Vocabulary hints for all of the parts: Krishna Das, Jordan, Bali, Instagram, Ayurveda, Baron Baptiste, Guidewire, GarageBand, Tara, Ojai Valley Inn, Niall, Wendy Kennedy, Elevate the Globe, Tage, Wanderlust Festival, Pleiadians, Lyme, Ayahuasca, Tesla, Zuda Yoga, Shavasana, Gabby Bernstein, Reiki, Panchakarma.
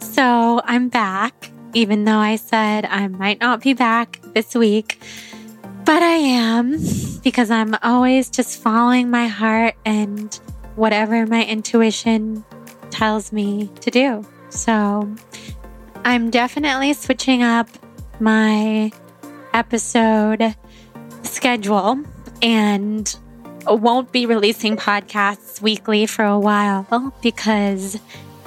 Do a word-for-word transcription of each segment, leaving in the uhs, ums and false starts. So I'm back, even though I said I might not be back this week, but I am, because I'm always just following my heart and whatever my intuition tells me to do. So I'm definitely switching up my episode schedule and won't be releasing podcasts weekly for a while, because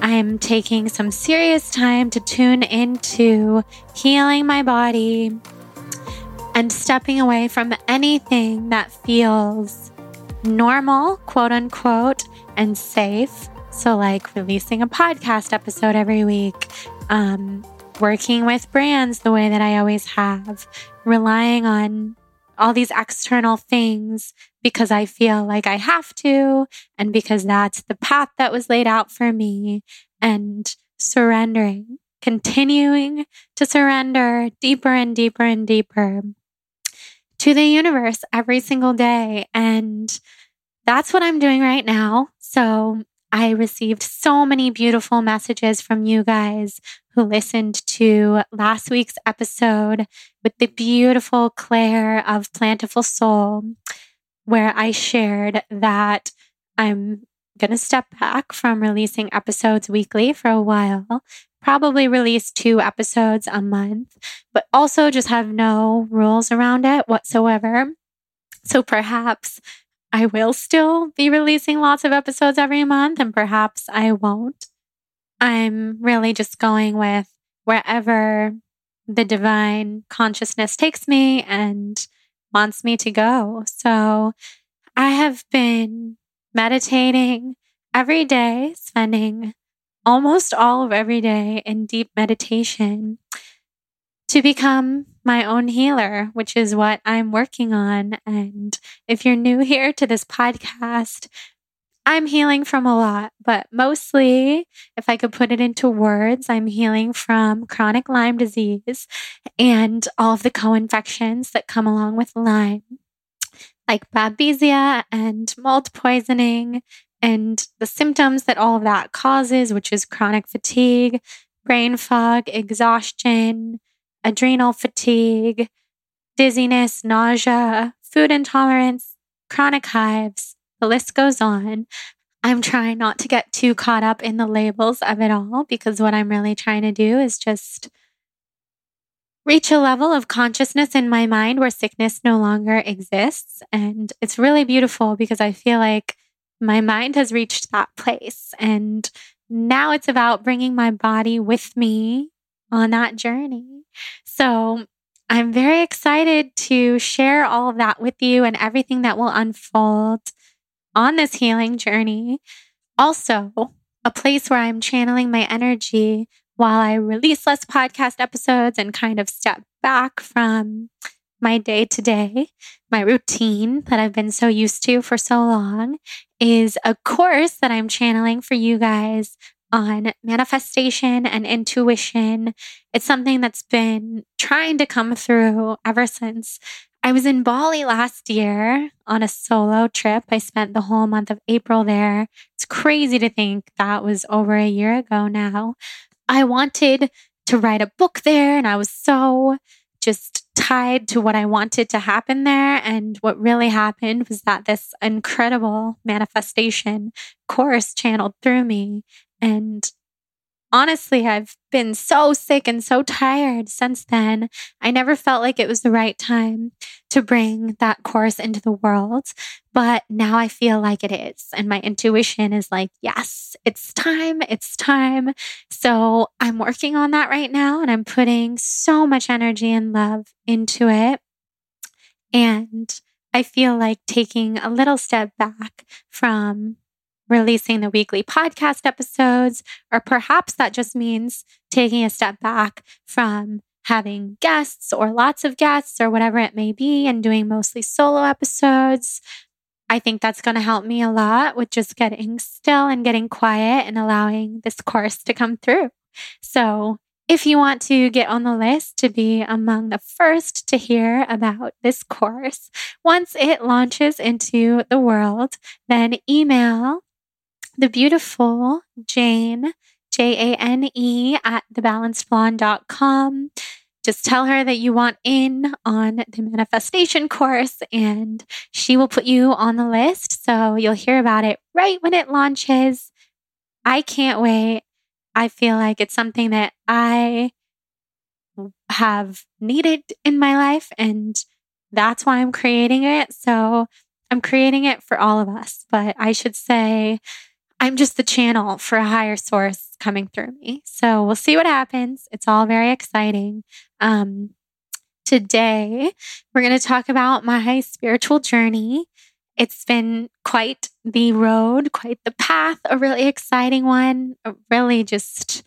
I'm taking some serious time to tune into healing my body and stepping away from anything that feels normal, quote unquote, and safe. So like releasing a podcast episode every week, um, working with brands the way that I always have, relying on all these external things because I feel like I have to, and because that's the path that was laid out for me, and surrendering, continuing to surrender deeper and deeper and deeper to the universe every single day. And that's what I'm doing right now. So I received so many beautiful messages from you guys who listened to last week's episode with the beautiful Claire of Plantiful Soul, where I shared that I'm going to step back from releasing episodes weekly for a while, probably release two episodes a month, but also just have no rules around it whatsoever. So perhaps I will still be releasing lots of episodes every month, and perhaps I won't. I'm really just going with wherever the divine consciousness takes me and wants me to go. So I have been meditating every day, spending almost all of every day in deep meditation to become my own healer, which is what I'm working on. And if you're new here to this podcast, I'm healing from a lot, but mostly, if I could put it into words, I'm healing from chronic Lyme disease and all of the co-infections that come along with Lyme, like babesia and mold poisoning and the symptoms that all of that causes, which is chronic fatigue, brain fog, exhaustion, adrenal fatigue, dizziness, nausea, food intolerance, chronic hives. The list goes on. I'm trying not to get too caught up in the labels of it all, because what I'm really trying to do is just reach a level of consciousness in my mind where sickness no longer exists. And it's really beautiful, because I feel like my mind has reached that place. And now it's about bringing my body with me on that journey. So I'm very excited to share all of that with you and everything that will unfold on this healing journey. Also, a place where I'm channeling my energy while I release less podcast episodes and kind of step back from my day-to-day, my routine that I've been so used to for so long, is a course that I'm channeling for you guys on manifestation and intuition. It's something that's been trying to come through ever since I was in Bali last year on a solo trip. I spent the whole month of April there. It's crazy to think that was over a year ago now. I wanted to write a book there, and I was so just tied to what I wanted to happen there. And what really happened was that this incredible manifestation course channeled through me. And honestly, I've been so sick and so tired since then. I never felt like it was the right time to bring that course into the world, but now I feel like it is. And my intuition is like, yes, it's time, it's time. So I'm working on that right now, and I'm putting so much energy and love into it. And I feel like taking a little step back from releasing the weekly podcast episodes, or perhaps that just means taking a step back from having guests or lots of guests or whatever it may be and doing mostly solo episodes. I think that's going to help me a lot with just getting still and getting quiet and allowing this course to come through. So if you want to get on the list to be among the first to hear about this course, once it launches into the world, then email the beautiful Jane, J A N E, at the balanced blonde dot com. Just tell her that you want in on the manifestation course, and she will put you on the list. So you'll hear about it right when it launches. I can't wait. I feel like it's something that I have needed in my life, and that's why I'm creating it. So I'm creating it for all of us, but I should say, I'm just the channel for a higher source coming through me. So we'll see what happens. It's all very exciting. Um, today, we're going to talk about my spiritual journey. It's been quite the road, quite the path, a really exciting one, a really just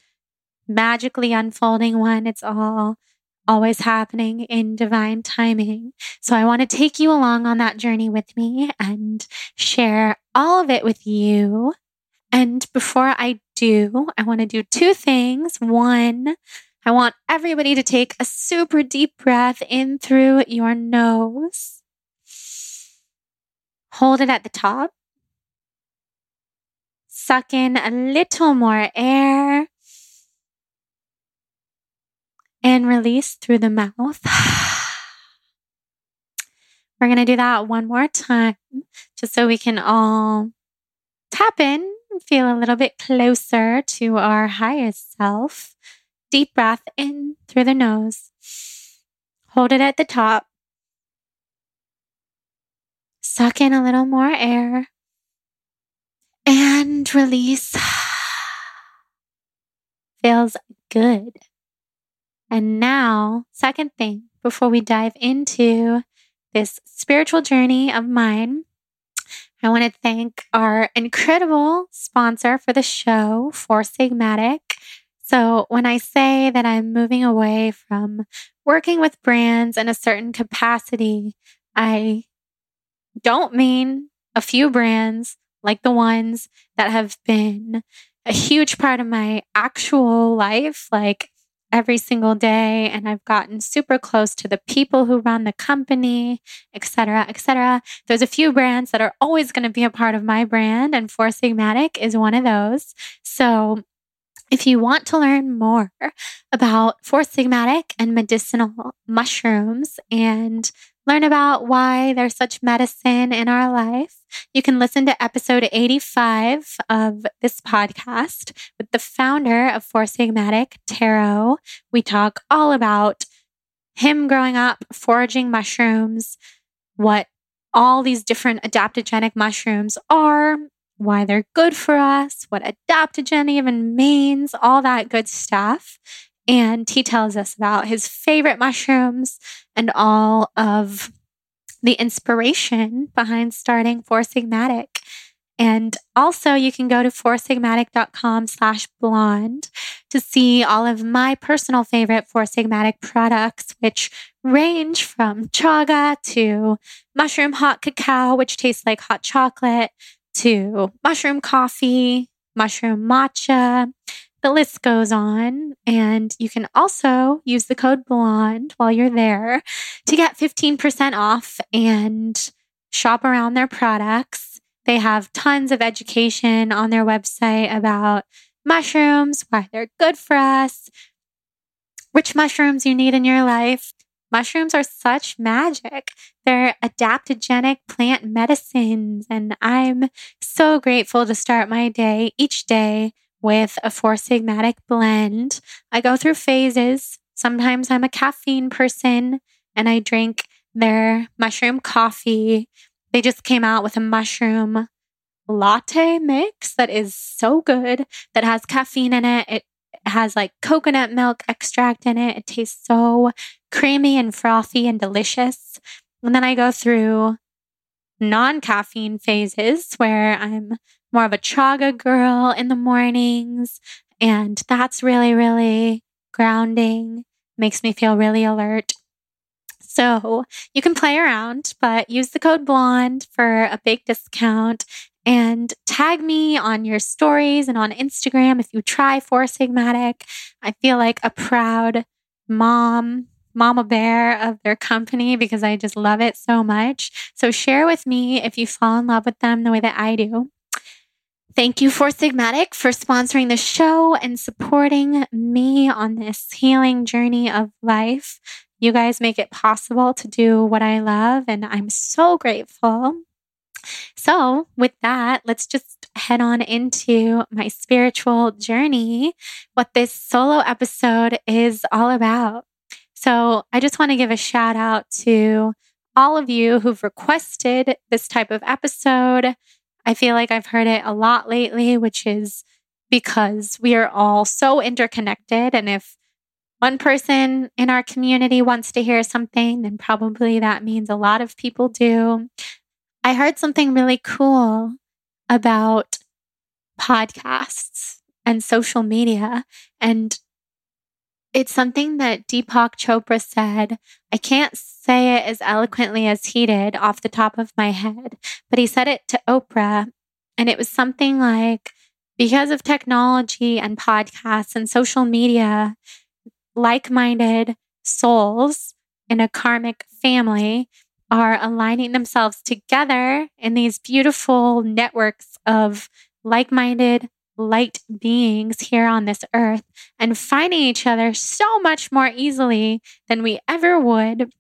magically unfolding one. It's all always happening in divine timing. So I want to take you along on that journey with me and share all of it with you. And before I do, I want to do two things. One, I want everybody to take a super deep breath in through your nose. Hold it at the top. Suck in a little more air. And release through the mouth. We're going to do that one more time, just so we can all tap in. Feel a little bit closer to our highest self. Deep breath in through the nose. Hold it at the top. Suck in a little more air. And release. Feels good. And now, second thing, before we dive into this spiritual journey of mine, I want to thank our incredible sponsor for the show, Four Sigmatic. So when I say that I'm moving away from working with brands in a certain capacity, I don't mean a few brands like the ones that have been a huge part of my actual life, like every single day, and I've gotten super close to the people who run the company, et cetera, et cetera. There's a few brands that are always going to be a part of my brand, and Four Sigmatic is one of those. So if you want to learn more about Four Sigmatic and medicinal mushrooms and learn about why they're such medicine in our life, you can listen to episode eighty-five of this podcast with the founder of Four Sigmatic, Tero. We talk all about him growing up, foraging mushrooms, what all these different adaptogenic mushrooms are, why they're good for us, what adaptogen even means, all that good stuff. And he tells us about his favorite mushrooms and all of the inspiration behind starting Four Sigmatic. And also you can go to four sigmatic dot com slash blonde to see all of my personal favorite Four Sigmatic products, which range from chaga to mushroom hot cacao, which tastes like hot chocolate, to mushroom coffee, mushroom matcha. The list goes on, and you can also use the code BLONDE while you're there to get fifteen percent off and shop around their products. They have tons of education on their website about mushrooms, why they're good for us, which mushrooms you need in your life, Mushrooms are such magic. They're adaptogenic plant medicines. And I'm so grateful to start my day each day with a Four Sigmatic blend. I go through phases. Sometimes I'm a caffeine person and I drink their mushroom coffee. They just came out with a mushroom latte mix that is so good, that has caffeine in it. It has like coconut milk extract in it. It tastes so creamy and frothy and delicious. And then I go through non-caffeine phases where I'm more of a chaga girl in the mornings. And that's really, really grounding. Makes me feel really alert. So you can play around, but use the code BLONDE for a big discount. And tag me on your stories and on Instagram if you try Four Sigmatic. I feel like a proud mom, mama bear of their company because I just love it so much. So share with me if you fall in love with them the way that I do. Thank you, Four Sigmatic, for sponsoring the show and supporting me on this healing journey of life. You guys make it possible to do what I love, and I'm so grateful. So with that, let's just head on into my spiritual journey, what this solo episode is all about. So I just want to give a shout out to all of you who've requested this type of episode. I feel like I've heard it a lot lately, which is because we are all so interconnected. And if one person in our community wants to hear something, then probably that means a lot of people do. I heard something really cool about podcasts and social media. And it's something that Deepak Chopra said. I can't say it as eloquently as he did off the top of my head, but he said it to Oprah. And it was something like, because of technology and podcasts and social media, like-minded souls in a karmic family are aligning themselves together in these beautiful networks of like-minded light beings here on this earth and finding each other so much more easily than we ever would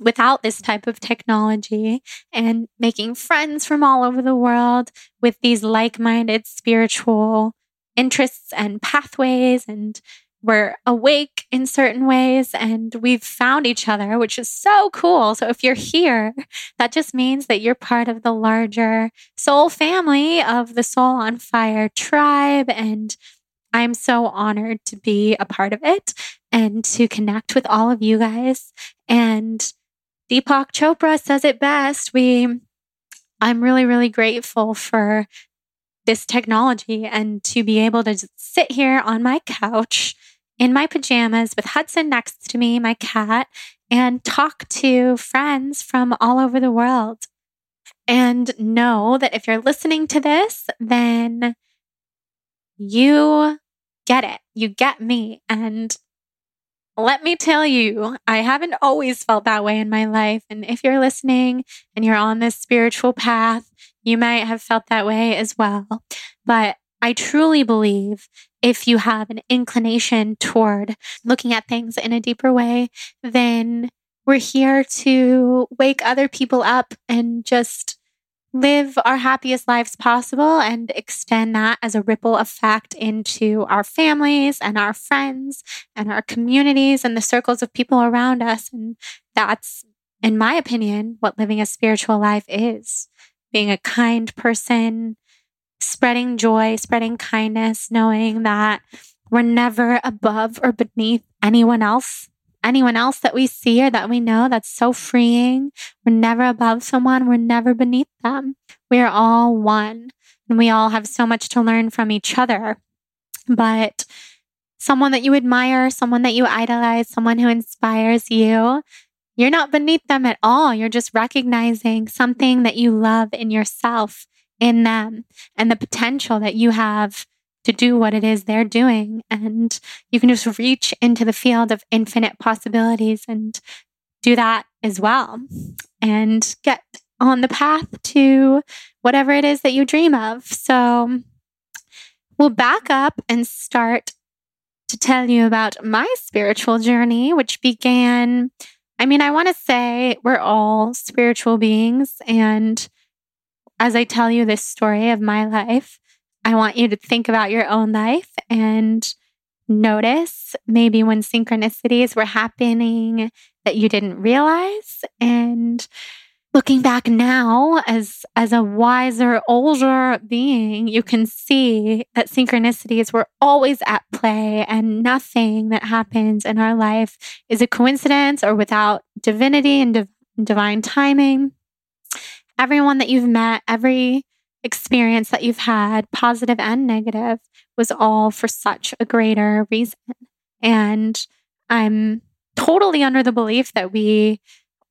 without this type of technology, and making friends from all over the world with these like-minded spiritual interests and pathways, and we're awake in certain ways and we've found each other, which is so cool. So if you're here, that just means that you're part of the larger soul family of the Soul on Fire tribe. And I'm so honored to be a part of it and to connect with all of you guys. And Deepak Chopra says it best. We, I'm really, really grateful for this technology and to be able to just sit here on my couch in my pajamas with Hudson next to me, my cat, and talk to friends from all over the world. And know that if you're listening to this, then you get it. You get me. And let me tell you, I haven't always felt that way in my life. And if you're listening and you're on this spiritual path, you might have felt that way as well. But I truly believe if you have an inclination toward looking at things in a deeper way, then we're here to wake other people up and just live our happiest lives possible and extend that as a ripple effect into our families and our friends and our communities and the circles of people around us. And that's, in my opinion, what living a spiritual life is. Being a kind person, spreading joy, spreading kindness, knowing that we're never above or beneath anyone else, anyone else that we see or that we know. That's so freeing. We're never above someone. We're never beneath them. We are all one, and we all have so much to learn from each other. But someone that you admire, someone that you idolize, someone who inspires you, you're not beneath them at all. You're just recognizing something that you love in yourself, in them, and the potential that you have to do what it is they're doing. And you can just reach into the field of infinite possibilities and do that as well. And get on the path to whatever it is that you dream of. So we'll back up and start to tell you about my spiritual journey, which began I mean, I want to say we're all spiritual beings. And as I tell you this story of my life, I want you to think about your own life and notice maybe when synchronicities were happening that you didn't realize. And looking back now as, as a wiser, older being, you can see that synchronicities were always at play and nothing that happens in our life is a coincidence or without divinity and div- divine timing. Everyone that you've met, every experience that you've had, positive and negative, was all for such a greater reason. And I'm totally under the belief that we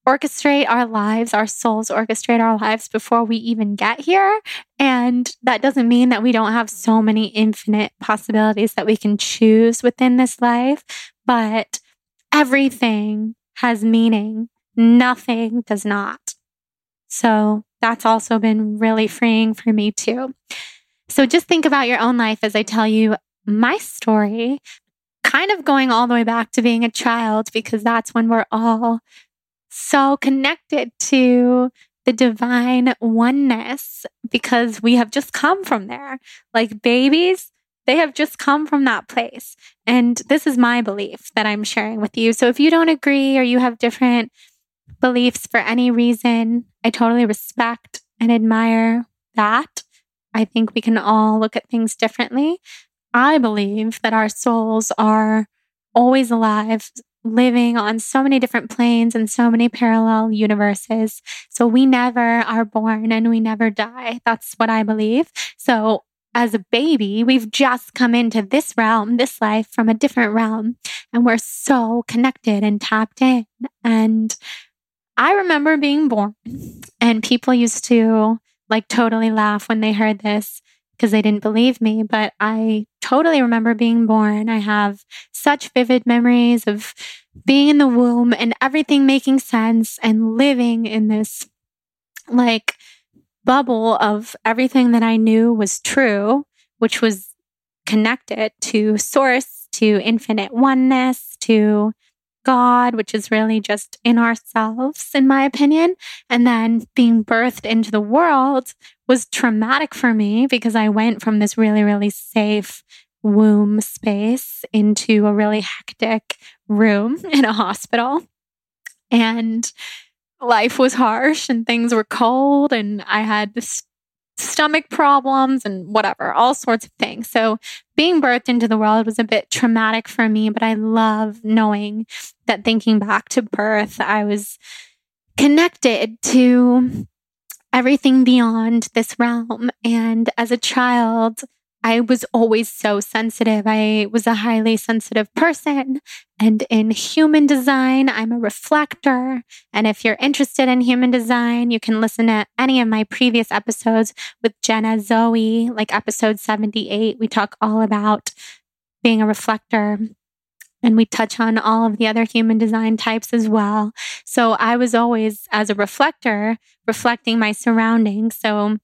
orchestrate our lives, our souls orchestrate our lives before we even get here. And that doesn't mean that we don't have so many infinite possibilities that we can choose within this life, but everything has meaning. Nothing does not. So that's also been really freeing for me too. So just think about your own life as I tell you my story, kind of going all the way back to being a child, because that's when we're all so connected to the divine oneness, because we have just come from there. Like babies, they have just come from that place. And this is my belief that I'm sharing with you. So if you don't agree or you have different beliefs for any reason, I totally respect and admire that. I think we can all look at things differently. I believe that our souls are always alive, living on so many different planes and so many parallel universes. So we never are born and we never die. That's what I believe. So as a baby, we've just come into this realm, this life from a different realm, and we're so connected and tapped in. And I remember being born, and people used to like totally laugh when they heard this because they didn't believe me, but I totally remember being born. I have such vivid memories of being in the womb and everything making sense and living in this like bubble of everything that I knew was true, which was connected to source, to infinite oneness, to God, which is really just in ourselves, in my opinion. And then being birthed into the world was traumatic for me because I went from this really, really safe womb space into a really hectic room in a hospital. And life was harsh and things were cold and I had this stomach problems and whatever, all sorts of things. So being birthed into the world was a bit traumatic for me, but I love knowing that thinking back to birth, I was connected to everything beyond this realm. And as a child, I was always so sensitive. I was a highly sensitive person. And in human design, I'm a reflector. And if you're interested in human design, you can listen to any of my previous episodes with Jenna Zoe, like episode seventy-eight. We talk all about being a reflector. And we touch on all of the other human design types as well. So I was always, as a reflector, reflecting my surroundings. So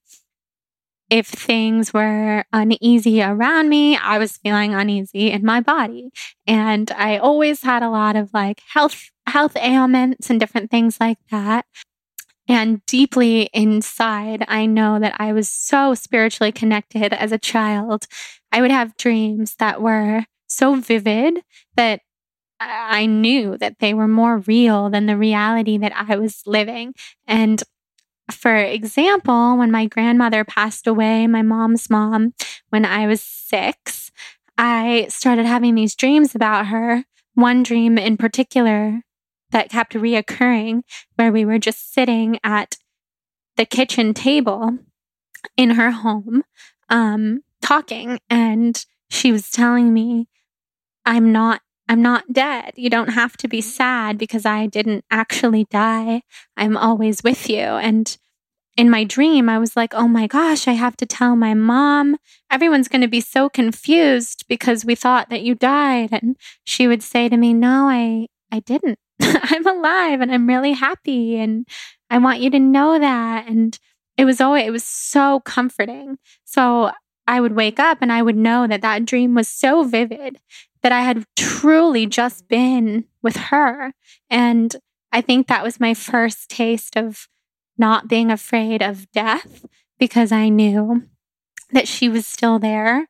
if things were uneasy around me, I was feeling uneasy in my body. And I always had a lot of like health health ailments and different things like that. And deeply inside, I know that I was so spiritually connected as a child. I would have dreams that were so vivid that I knew that they were more real than the reality that I was living. And for example, when my grandmother passed away, my mom's mom, when I was six, I started having these dreams about her. One dream in particular that kept reoccurring, where we were just sitting at the kitchen table in her home, um, talking, and she was telling me, I'm not I'm not dead. You don't have to be sad because I didn't actually die. I'm always with you. And in my dream, I was like, oh my gosh, I have to tell my mom. Everyone's going to be so confused because we thought that you died. And she would say to me, no, I, I didn't. I'm alive and I'm really happy. And I want you to know that. And it was always, it was so comforting. So I would wake up and I would know that that dream was so vivid that I had truly just been with her. And I think that was my first taste of not being afraid of death, because I knew that she was still there,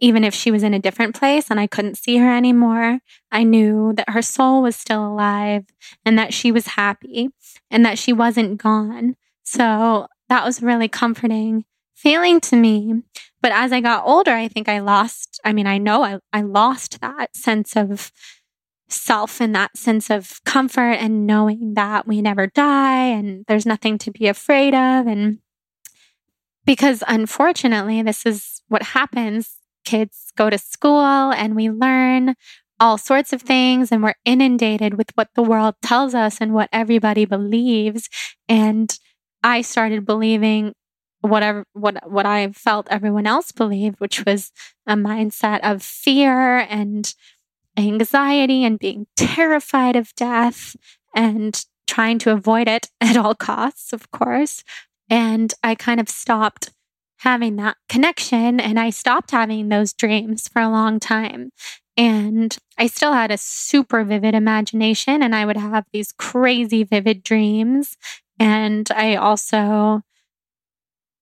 even if she was in a different place and I couldn't see her anymore. I knew that her soul was still alive and that she was happy and that she wasn't gone. So that was really comforting feeling to me. But as I got older, I think I lost, I mean, I know I, I lost that sense of self and that sense of comfort and knowing that we never die and there's nothing to be afraid of. And because unfortunately, this is what happens. Kids go to school and we learn all sorts of things and we're inundated with what the world tells us and what everybody believes. And I started believing whatever what what I felt everyone else believed, which was a mindset of fear and anxiety and being terrified of death and trying to avoid it at all costs, of course. And I kind of stopped having that connection and I stopped having those dreams for a long time. And I still had a super vivid imagination and I would have these crazy vivid dreams. And I also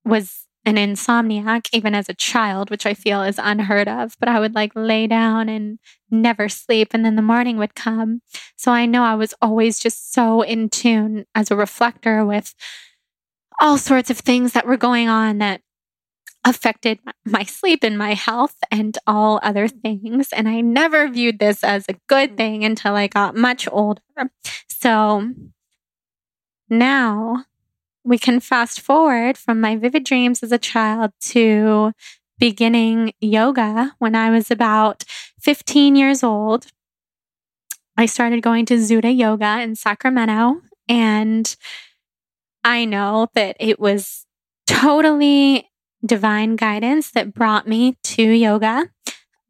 was an insomniac, even as a child, which I feel is unheard of. But I would like lay down and never sleep. And then the morning would come. So I know I was always just so in tune as a reflector with all sorts of things that were going on that affected my sleep and my health and all other things. And I never viewed this as a good thing until I got much older. So now we can fast forward from my vivid dreams as a child to beginning yoga. When I was about fifteen years old, I started going to Zuda Yoga in Sacramento. And I know that it was totally divine guidance that brought me to yoga.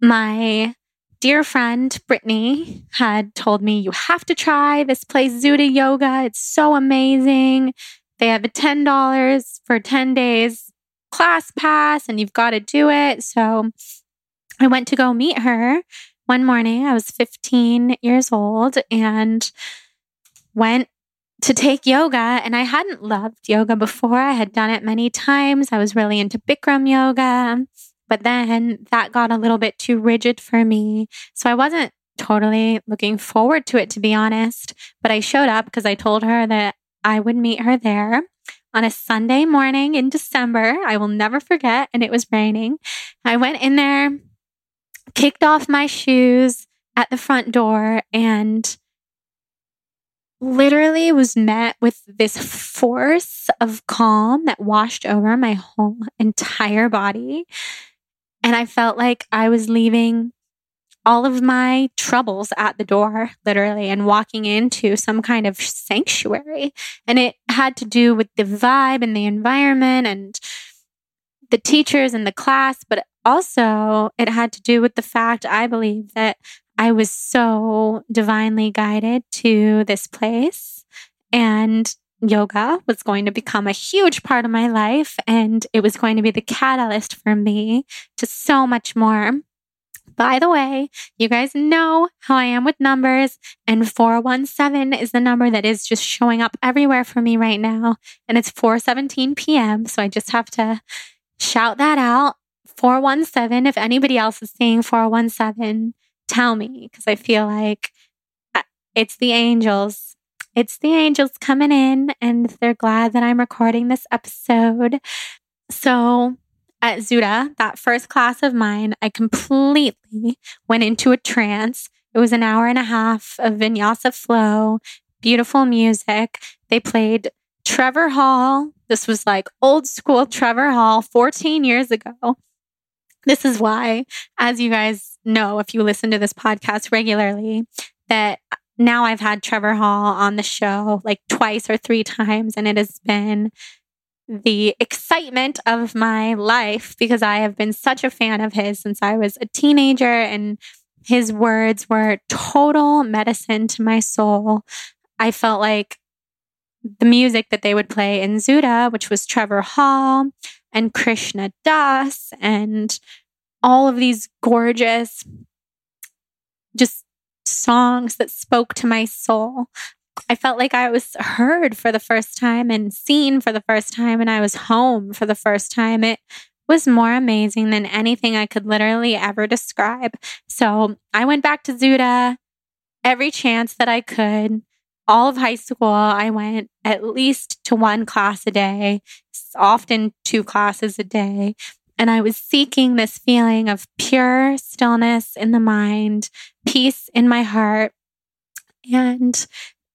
My dear friend, Brittany, had told me, you have to try this place, Zuda Yoga. It's so amazing. They have a ten dollars for ten days class pass and you've got to do it. So I went to go meet her one morning. I was fifteen years old and went to take yoga. And I hadn't loved yoga before. I had done it many times. I was really into Bikram yoga, but then that got a little bit too rigid for me. So I wasn't totally looking forward to it, to be honest. But I showed up because I told her that I would meet her there on a Sunday morning in December. I will never forget. And it was raining. I went in there, kicked off my shoes at the front door, and literally was met with this force of calm that washed over my whole entire body. And I felt like I was leaving all of my troubles at the door, literally, and walking into some kind of sanctuary. And it had to do with the vibe and the environment and the teachers and the class, but also it had to do with the fact, I believe, that I was so divinely guided to this place and yoga was going to become a huge part of my life and it was going to be the catalyst for me to so much more. By the way, you guys know how I am with numbers, and four one seven is the number that is just showing up everywhere for me right now, and it's four seventeen p.m., so I just have to shout that out. four one seven, if anybody else is seeing four one seven, tell me, because I feel like it's the angels. It's the angels coming in, and they're glad that I'm recording this episode. So at Zuda, that first class of mine, I completely went into a trance. It was an hour and a half of vinyasa flow, beautiful music. They played Trevor Hall. This was like old school Trevor Hall fourteen years ago. This is why, as you guys know, if you listen to this podcast regularly, that now I've had Trevor Hall on the show like twice or three times, and it has been the excitement of my life because I have been such a fan of his since I was a teenager, and his words were total medicine to my soul. I felt like the music that they would play in Zuda, which was Trevor Hall and Krishna Das and all of these gorgeous just songs that spoke to my soul. I felt like I was heard for the first time and seen for the first time, and I was home for the first time. It was more amazing than anything I could literally ever describe. So I went back to Zuda every chance that I could. All of high school, I went at least to one class a day, often two classes a day. And I was seeking this feeling of pure stillness in the mind, peace in my heart. And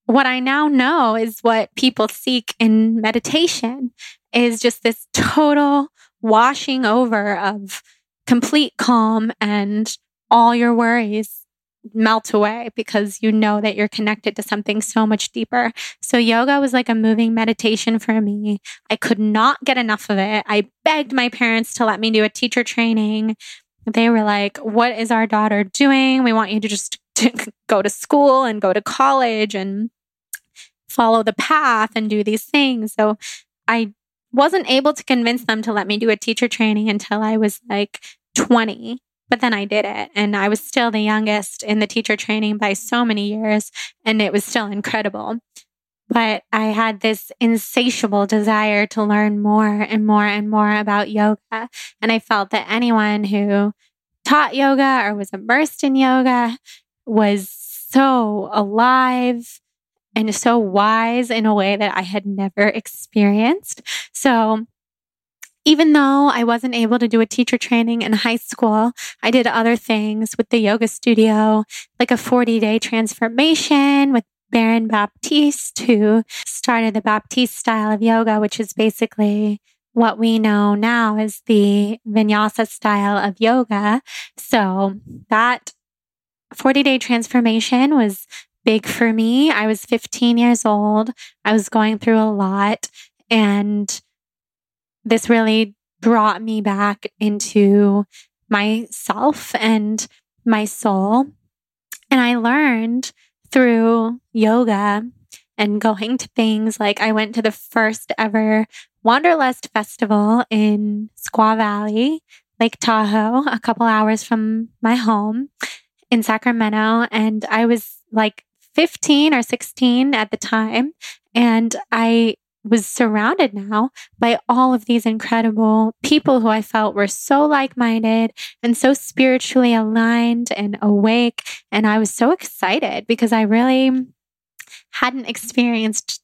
what I now know is what people seek in meditation is just this total washing over of complete calm, and all your worries melt away because you know that you're connected to something so much deeper. So yoga was like a moving meditation for me. I could not get enough of it. I begged my parents to let me do a teacher training. They were like, "What is our daughter doing? We want you to just to go to school and go to college and follow the path and do these things." So I wasn't able to convince them to let me do a teacher training until I was like twenty. But then I did it, and I was still the youngest in the teacher training by so many years, and it was still incredible. But I had this insatiable desire to learn more and more and more about yoga, and I felt that anyone who taught yoga or was immersed in yoga was so alive and so wise in a way that I had never experienced. So even though I wasn't able to do a teacher training in high school, I did other things with the yoga studio, like a forty-day transformation with Baron Baptiste, who started the Baptiste style of yoga, which is basically what we know now as the vinyasa style of yoga. So that forty-day transformation was big for me. I was fifteen years old. I was going through a lot, and this really brought me back into myself and my soul. And I learned through yoga and going to things like I went to the first ever Wanderlust Festival in Squaw Valley, Lake Tahoe, a couple hours from my home in Sacramento. And I was like fifteen or sixteen at the time. And I was surrounded now by all of these incredible people who I felt were so like-minded and so spiritually aligned and awake. And I was so excited because I really hadn't experienced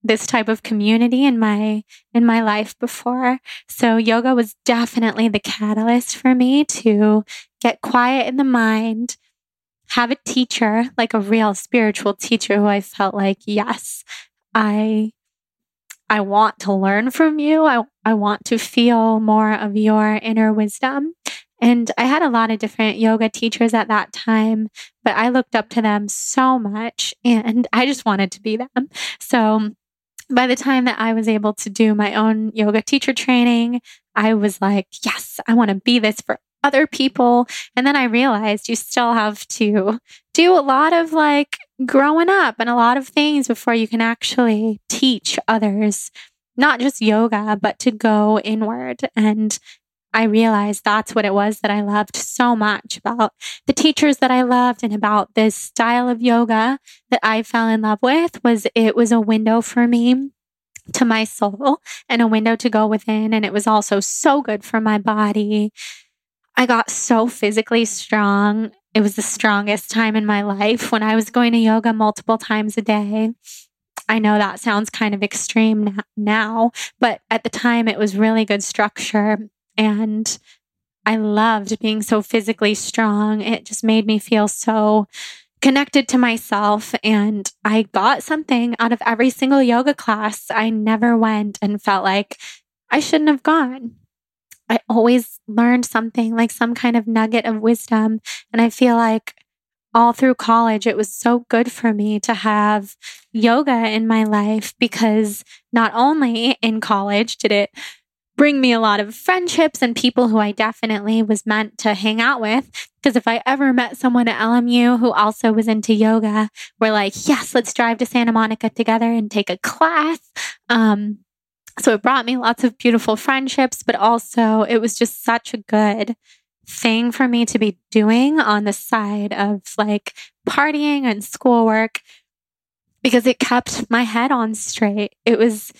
this type of community in my in my life before. So yoga was definitely the catalyst for me to get quiet in the mind, have a teacher, like a real spiritual teacher who I felt like, yes, I I want to learn from you. I, I want to feel more of your inner wisdom. And I had a lot of different yoga teachers at that time, but I looked up to them so much and I just wanted to be them. So by the time that I was able to do my own yoga teacher training, I was like, yes, I want to be this for other people. And then I realized you still have to do a lot of like growing up and a lot of things before you can actually teach others, not just yoga, but to go inward. And I realized that's what it was that I loved so much about the teachers that I loved and about this style of yoga that I fell in love with was it was a window for me to my soul and a window to go within. And it was also so good for my body. I got so physically strong. It was the strongest time in my life when I was going to yoga multiple times a day. I know that sounds kind of extreme now, but at the time it was really good structure and I loved being so physically strong. It just made me feel so connected to myself, and I got something out of every single yoga class. I never went and felt like I shouldn't have gone. I always learned something, like some kind of nugget of wisdom. And I feel like all through college, it was so good for me to have yoga in my life because not only in college did it bring me a lot of friendships and people who I definitely was meant to hang out with. Because if I ever met someone at L M U who also was into yoga, we're like, yes, let's drive to Santa Monica together and take a class. Um, So it brought me lots of beautiful friendships, but also it was just such a good thing for me to be doing on the side of like partying and schoolwork. because it kept my head on straight. It was,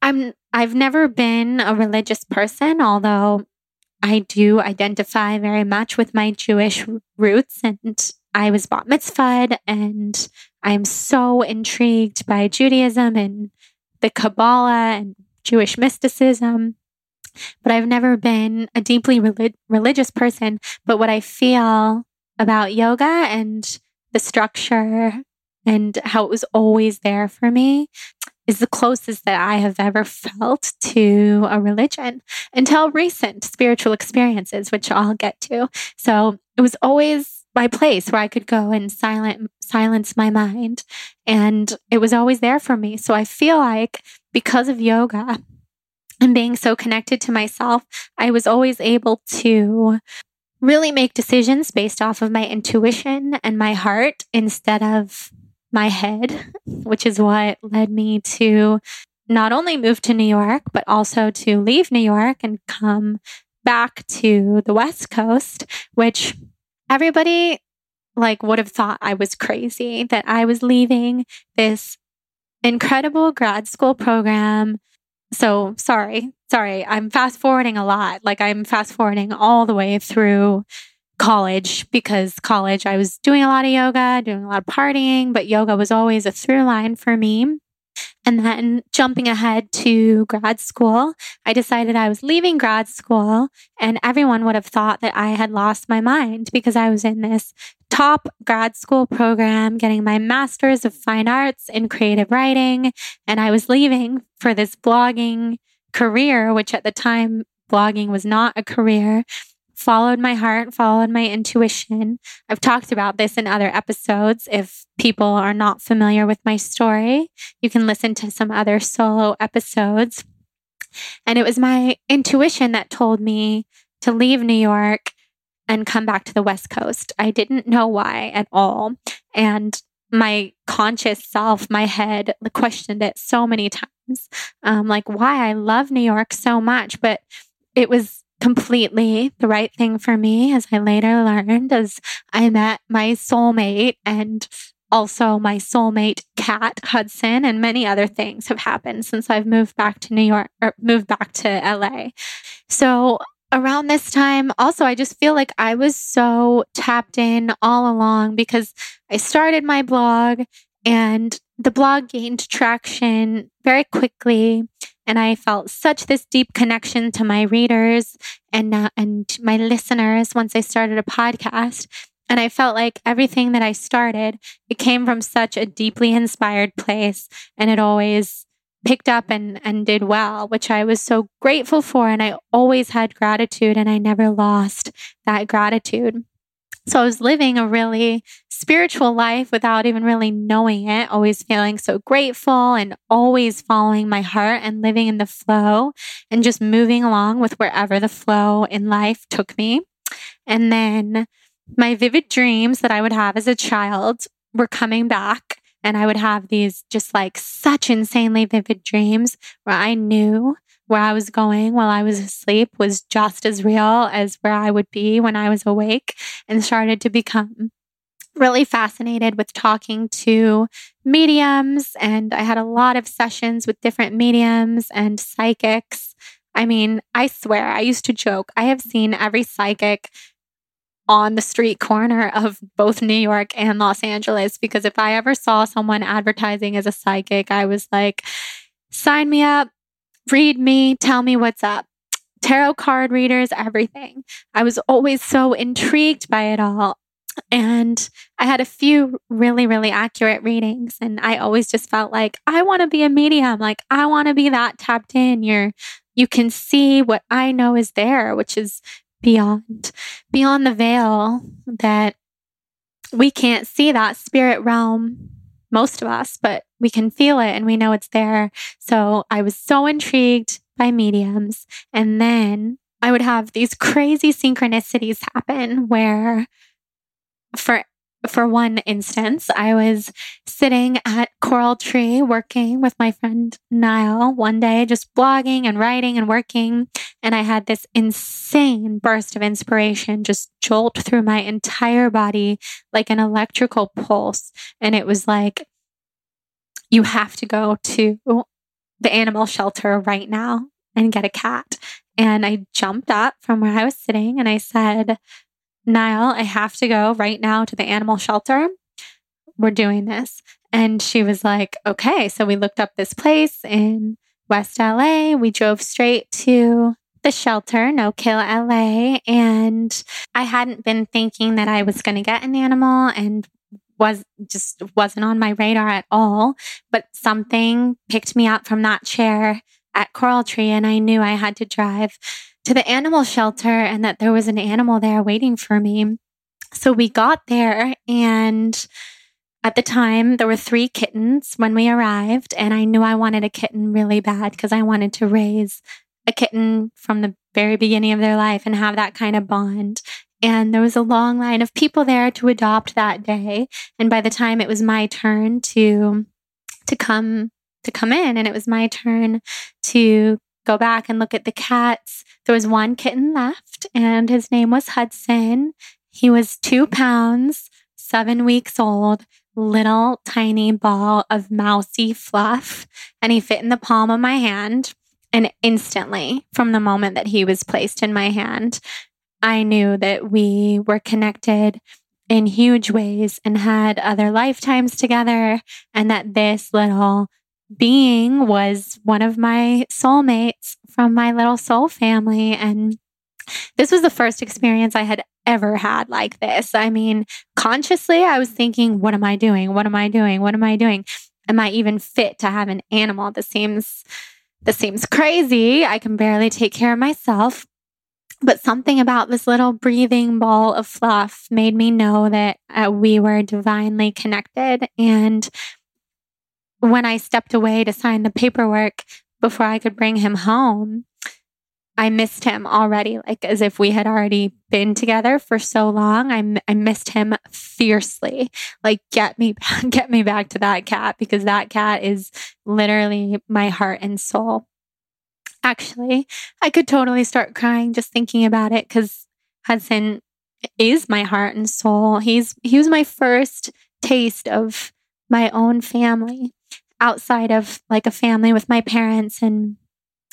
I'm, I've never been a religious person, although I do identify very much with my Jewish roots, and I was bat mitzvahed, and I'm so intrigued by Judaism and the Kabbalah and Jewish mysticism. But I've never been a deeply relig- religious person. But what I feel about yoga and the structure and how it was always there for me is the closest that I have ever felt to a religion until recent spiritual experiences, which I'll get to. So it was always my place where I could go and silent, silence my mind. And it was always there for me. So I feel like because of yoga and being so connected to myself, I was always able to really make decisions based off of my intuition and my heart instead of my head, which is what led me to not only move to New York, but also to leave New York and come back to the West Coast, which everybody like would have thought I was crazy, that I was leaving this incredible grad school program. So sorry, sorry, I'm fast forwarding a lot. Like I'm fast forwarding all the way through college, because college, I was doing a lot of yoga, doing a lot of partying, but yoga was always a through line for me. And then jumping ahead to grad school, I decided I was leaving grad school, and everyone would have thought that I had lost my mind because I was in this top grad school program, getting my master's of fine arts in creative writing. And I was leaving for this blogging career, which at the time blogging was not a career. Followed my heart, followed my intuition. I've talked about this in other episodes. If people are not familiar with my story, you can listen to some other solo episodes. And it was my intuition that told me to leave New York and come back to the West Coast. I didn't know why at all. And my conscious self, my head, questioned it so many times. Um, like why I love New York so much, but it was completely the right thing for me, as I later learned, as I met my soulmate, and also my soulmate cat, Hudson, and many other things have happened since I've moved back to New York, or moved back to L A. So around this time, also, I just feel like I was so tapped in all along, because I started my blog and the blog gained traction very quickly. And I felt such this deep connection to my readers and uh, and my listeners once I started a podcast. And I felt like everything that I started, it came from such a deeply inspired place, and it always picked up and, and did well, which I was so grateful for. And I always had gratitude, and I never lost that gratitude. So I was living a really spiritual life without even really knowing it, always feeling so grateful and always following my heart and living in the flow and just moving along with wherever the flow in life took me. And then my vivid dreams that I would have as a child were coming back, and I would have these just like such insanely vivid dreams where I knew where I was going while I was asleep was just as real as where I would be when I was awake, and started to become really fascinated with talking to mediums. And I had a lot of sessions with different mediums and psychics. I mean, I swear, I used to joke, I have seen every psychic on the street corner of both New York and Los Angeles, because if I ever saw someone advertising as a psychic, I was like, sign me up. Read me, tell me what's up. Tarot card readers, everything. I was always so intrigued by it all. And I had a few really, really accurate readings. And I always just felt like, I want to be a medium. Like, I want to be that tapped in. You're, you can see what I know is there, which is beyond, beyond the veil that we can't see, that spirit realm, most of us, but we can feel it and we know it's there. So I was so intrigued by mediums. And then I would have these crazy synchronicities happen where, for for one instance, I was sitting at Coral Tree working with my friend Niall one day, just blogging and writing and working. And I had this insane burst of inspiration just jolt through my entire body like an electrical pulse. And it was like you have to go to the animal shelter right now and get a cat. And I jumped up from where I was sitting and I said, Niall, I have to go right now to the animal shelter. We're doing this. And she was like, okay. So we looked up this place in West L A. We drove straight to the shelter, No Kill L A. And I hadn't been thinking that I was going to get an animal and was just wasn't on my radar at all. But something picked me up from that chair at Coral Tree, and I knew I had to drive to the animal shelter and that there was an animal there waiting for me. So we got there, and at the time there were three kittens when we arrived, and I knew I wanted a kitten really bad because I wanted to raise a kitten from the very beginning of their life and have that kind of bond. And there was a long line of people there to adopt that day. And by the time it was my turn to to come to come in and it was my turn to go back and look at the cats, there was one kitten left, and his name was Hudson. He was two pounds, seven weeks old, little tiny ball of mousy fluff. And he fit in the palm of my hand. And instantly, from the moment that he was placed in my hand, I knew that we were connected in huge ways and had other lifetimes together, and that this little being was one of my soulmates from my little soul family. And this was the first experience I had ever had like this. I mean, consciously, I was thinking, what am I doing? What am I doing? What am I doing? Am I even fit to have an animal? This seems, this seems crazy. I can barely take care of myself. But something about this little breathing ball of fluff made me know that uh, we were divinely connected. And when I stepped away to sign the paperwork before I could bring him home, I missed him already, like as if we had already been together for so long. I, m- I missed him fiercely. Like, get me, get me back to that cat, because that cat is literally my heart and soul. Actually, I could totally start crying just thinking about it, because Hudson is my heart and soul. He's he was my first taste of my own family outside of like a family with my parents and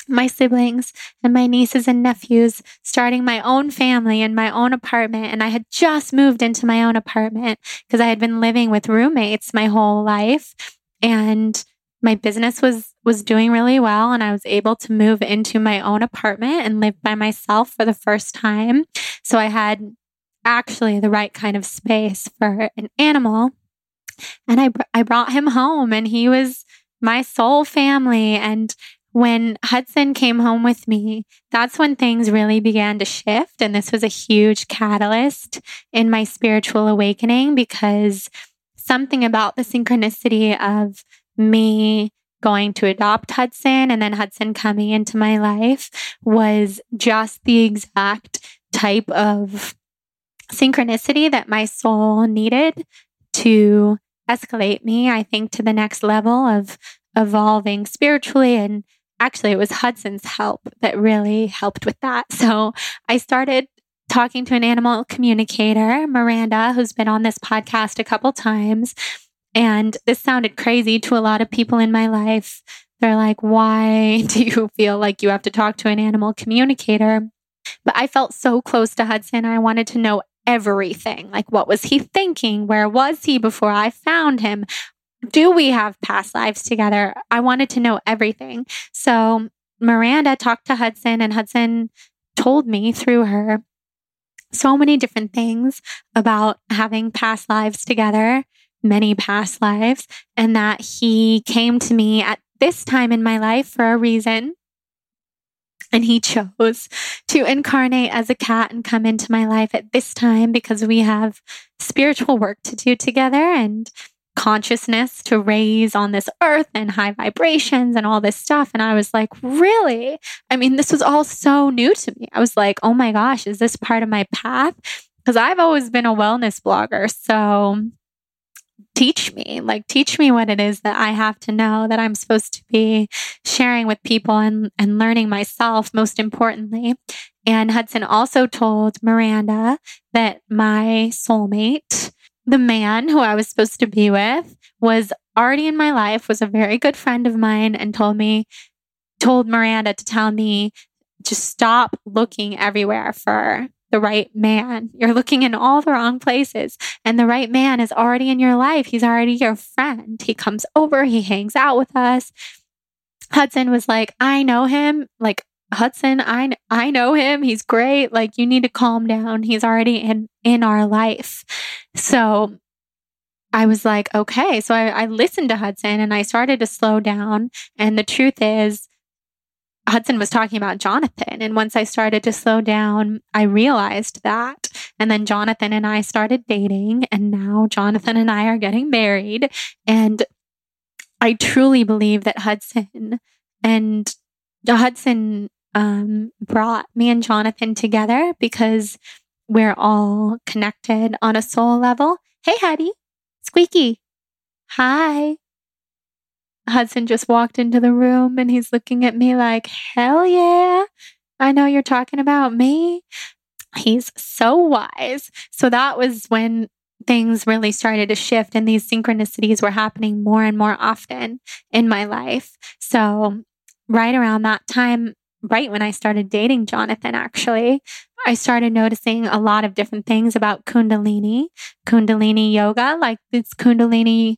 my siblings and my nieces and nephews, starting my own family in my own apartment. And I had just moved into my own apartment because I had been living with roommates my whole life. And my business was was doing really well, and I was able to move into my own apartment and live by myself for the first time. So I had actually the right kind of space for an animal. And I, I brought him home, and he was my soul family. And when Hudson came home with me, that's when things really began to shift. And this was a huge catalyst in my spiritual awakening, because something about the synchronicity of me going to adopt Hudson and then Hudson coming into my life was just the exact type of synchronicity that my soul needed to escalate me, I think, to the next level of evolving spiritually. And actually, it was Hudson's help that really helped with that. So I started talking to an animal communicator, Miranda, who's been on this podcast a couple times. And this sounded crazy to a lot of people in my life. They're like, why do you feel like you have to talk to an animal communicator? But I felt so close to Hudson. I wanted to know everything. Like, what was he thinking? Where was he before I found him? Do we have past lives together? I wanted to know everything. So Miranda talked to Hudson, and Hudson told me through her so many different things about having past lives together, many past lives, and that he came to me at this time in my life for a reason. And he chose to incarnate as a cat and come into my life at this time because we have spiritual work to do together and consciousness to raise on this earth and high vibrations and all this stuff. And I was like, really? I mean, this was all so new to me. I was like, oh my gosh, is this part of my path? Because I've always been a wellness blogger. So teach me, like, teach me what it is that I have to know, that I'm supposed to be sharing with people and, and learning myself, most importantly. And Hudson also told Miranda that my soulmate, the man who I was supposed to be with, was already in my life was a very good friend of mine and told me, told Miranda to tell me to stop looking everywhere for the right man. You're looking in all the wrong places, and the right man is already in your life. He's already your friend. He comes over, he hangs out with us. Hudson was like, I know him. Like, Hudson, I, I know him. He's great. Like, you need to calm down. He's already in, in our life. So I was like, okay. So I, I listened to Hudson and I started to slow down. And the truth is, Hudson was talking about Jonathan. And once I started to slow down, I realized that. And then Jonathan and I started dating. And now Jonathan and I are getting married. And I truly believe that Hudson and Hudson um, brought me and Jonathan together because we're all connected on a soul level. Hey, Huddy. Squeaky. Hi. Hudson just walked into the room and he's looking at me like, hell yeah, I know you're talking about me. He's so wise. So that was when things really started to shift and these synchronicities were happening more and more often in my life. So right around that time, right when I started dating Jonathan, actually, I started noticing a lot of different things about Kundalini, Kundalini yoga, like this Kundalini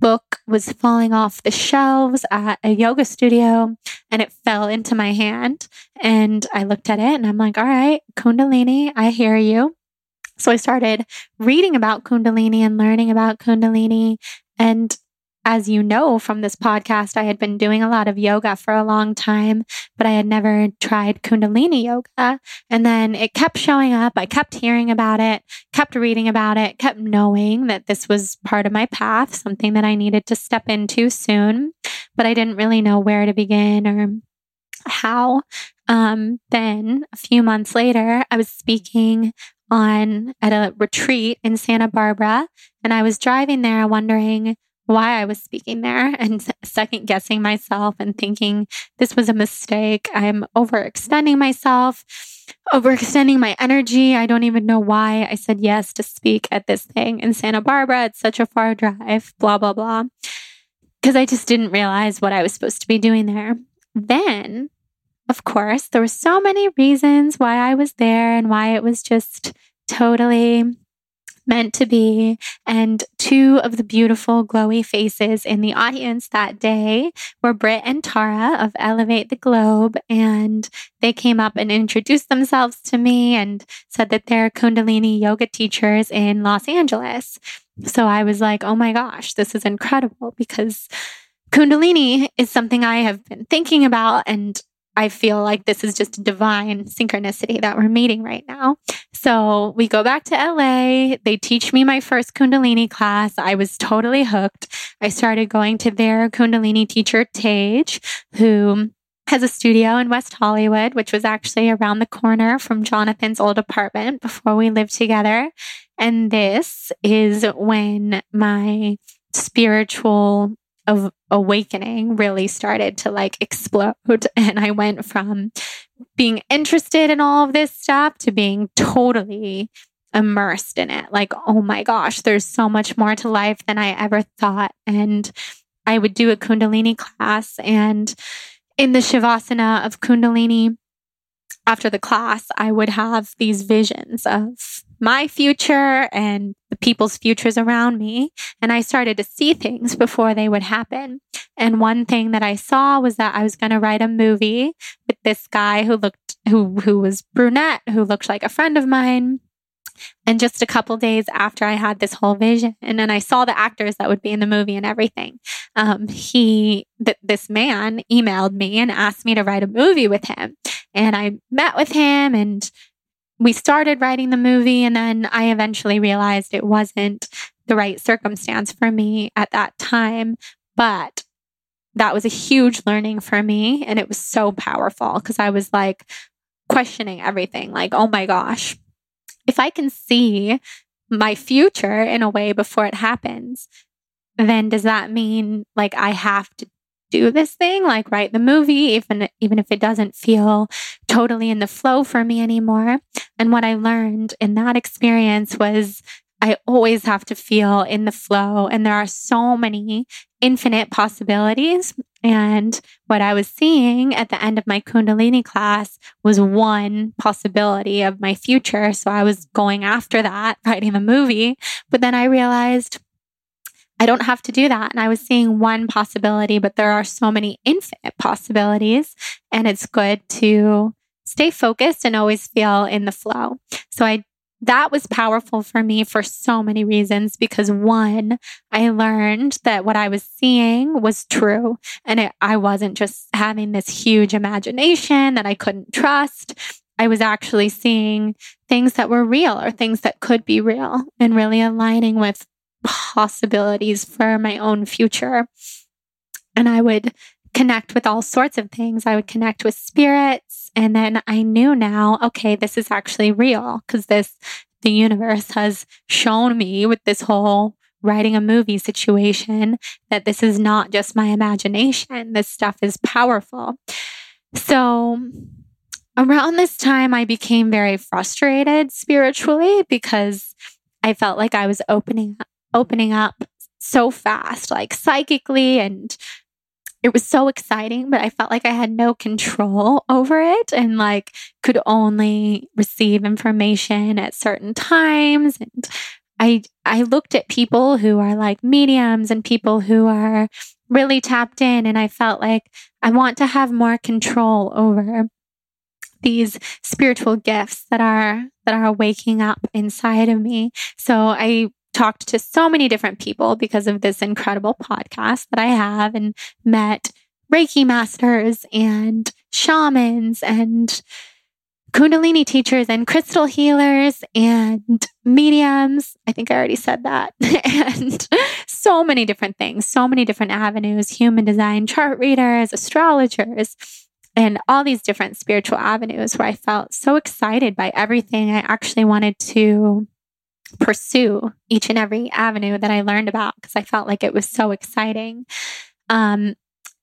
book was falling off the shelves at a yoga studio and it fell into my hand. And I looked at it and I'm like, all right, Kundalini, I hear you. So I started reading about Kundalini and learning about Kundalini. And as you know from this podcast, I had been doing a lot of yoga for a long time, but I had never tried Kundalini yoga. And then it kept showing up. I kept hearing about it, kept reading about it, kept knowing that this was part of my path, something that I needed to step into soon, but I didn't really know where to begin or how. Um, then a few months later, I was speaking on at a retreat in Santa Barbara, and I was driving there wondering why I was speaking there and second guessing myself and thinking this was a mistake. I'm overextending myself, overextending my energy. I don't even know why I said yes to speak at this thing in Santa Barbara. It's such a far drive, blah, blah, blah. Because I just didn't realize what I was supposed to be doing there. Then, of course, there were so many reasons why I was there and why it was just totally meant to be. And two of the beautiful glowy faces in the audience that day were Britt and Tara of Elevate the Globe. And they came up and introduced themselves to me and said that they're Kundalini yoga teachers in Los Angeles. So I was like, oh my gosh, this is incredible because Kundalini is something I have been thinking about. And I feel like this is just a divine synchronicity that we're meeting right now. So we go back to L A. They teach me my first Kundalini class. I was totally hooked. I started going to their Kundalini teacher, Tage, who has a studio in West Hollywood, which was actually around the corner from Jonathan's old apartment before we lived together. And this is when my spiritual of awakening really started to like explode. And I went from being interested in all of this stuff to being totally immersed in it. Like, oh my gosh, there's so much more to life than I ever thought. And I would do a Kundalini class. And in the Shavasana of Kundalini, after the class, I would have these visions of my future and the people's futures around me. And I started to see things before they would happen. And one thing that I saw was that I was going to write a movie with this guy who looked, who, who was brunette, who looked like a friend of mine. And just a couple days after I had this whole vision, and then I saw the actors that would be in the movie and everything, um, he, th- this man emailed me and asked me to write a movie with him. And I met with him and we started writing the movie, and then I eventually realized it wasn't the right circumstance for me at that time. But that was a huge learning for me, and it was so powerful because I was like questioning everything. Like, oh my gosh, if I can see my future in a way before it happens, then does that mean like I have to do this thing, like write the movie, even, even if it doesn't feel totally in the flow for me anymore? And what I learned in that experience was I always have to feel in the flow. And there are so many infinite possibilities. And what I was seeing at the end of my Kundalini class was one possibility of my future. So I was going after that, writing the movie. But then I realized I don't have to do that. And I was seeing one possibility, but there are so many infinite possibilities. And it's good to stay focused and always feel in the flow. So I That was powerful for me for so many reasons, because one, I learned that what I was seeing was true, and it, I wasn't just having this huge imagination that I couldn't trust. I was actually seeing things that were real or things that could be real, and really aligning with possibilities for my own future. And I would connect with all sorts of things. I would connect with spirits. And then I knew now, okay, this is actually real, because this, the universe has shown me with this whole writing a movie situation that this is not just my imagination. This stuff is powerful. So around this time, I became very frustrated spiritually, because I felt like I was opening, opening up so fast, like psychically, and it was so exciting, but I felt like I had no control over it, and like could only receive information at certain times. And I I looked at people who are like mediums and people who are really tapped in, and I felt like I want to have more control over these spiritual gifts that are that are waking up inside of me. So I talked to so many different people because of this incredible podcast that I have, and met Reiki masters and shamans and Kundalini teachers and crystal healers and mediums. I think I already said that. And so many different things, so many different avenues, human design, chart readers, astrologers, and all these different spiritual avenues, where I felt so excited by everything. I actually wanted to pursue each and every avenue that I learned about, because I felt like it was so exciting. Um,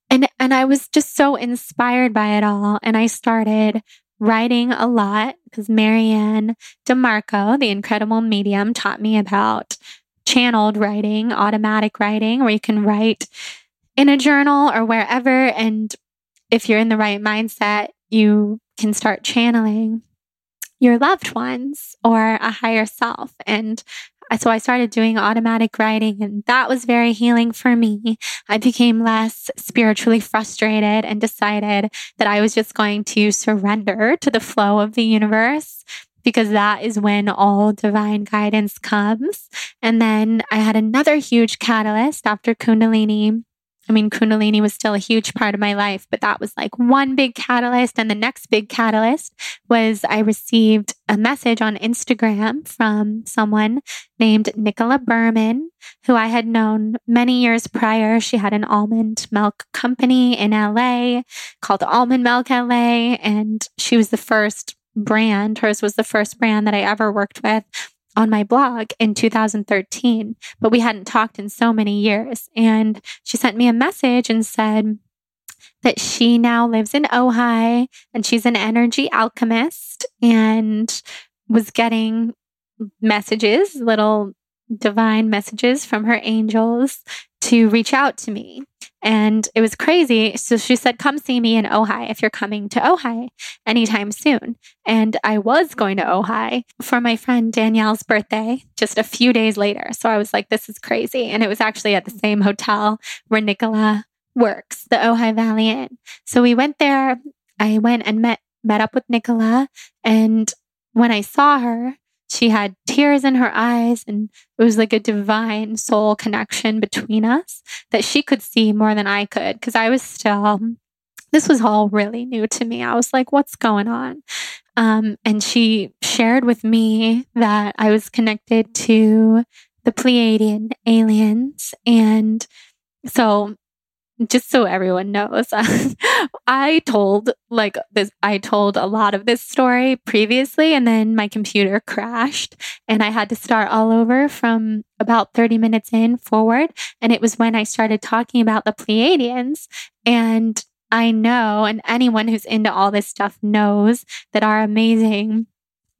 and, and I was just so inspired by it all. And I started writing a lot, because Marianne DeMarco, the incredible medium, taught me about channeled writing, automatic writing, where you can write in a journal or wherever. And if you're in the right mindset, you can start channeling your loved ones or a higher self. And so I started doing automatic writing, and that was very healing for me. I became less spiritually frustrated and decided that I was just going to surrender to the flow of the universe, because that is when all divine guidance comes. And then I had another huge catalyst after Kundalini. I mean, Kundalini was still a huge part of my life, but that was like one big catalyst. And the next big catalyst was I received a message on Instagram from someone named Nicola Berman, who I had known many years prior. She had an almond milk company in L A called Almond Milk L A. And she was the first brand, hers was the first brand that I ever worked with, on my blog in two thousand thirteen, but we hadn't talked in so many years. And she sent me a message and said that she now lives in Ojai, and she's an energy alchemist, and was getting messages, little divine messages from her angels to reach out to me. And it was crazy. So she said, come see me in Ojai if you're coming to Ojai anytime soon. And I was going to Ojai for my friend Danielle's birthday just a few days later. So I was like, this is crazy. And it was actually at the same hotel where Nicola works, the Ojai Valley Inn. So we went there. I went and met, met up with Nicola. And when I saw her, she had tears in her eyes, and it was like a divine soul connection between us that she could see more than I could, because I was still, this was all really new to me. I was like, what's going on? Um, and she shared with me that I was connected to the Pleiadian aliens. And so just so everyone knows, I told like this, I told a lot of this story previously, and then my computer crashed and I had to start all over from about thirty minutes in forward. And it was when I started talking about the Pleiadians. And I know, and anyone who's into all this stuff knows, that our amazing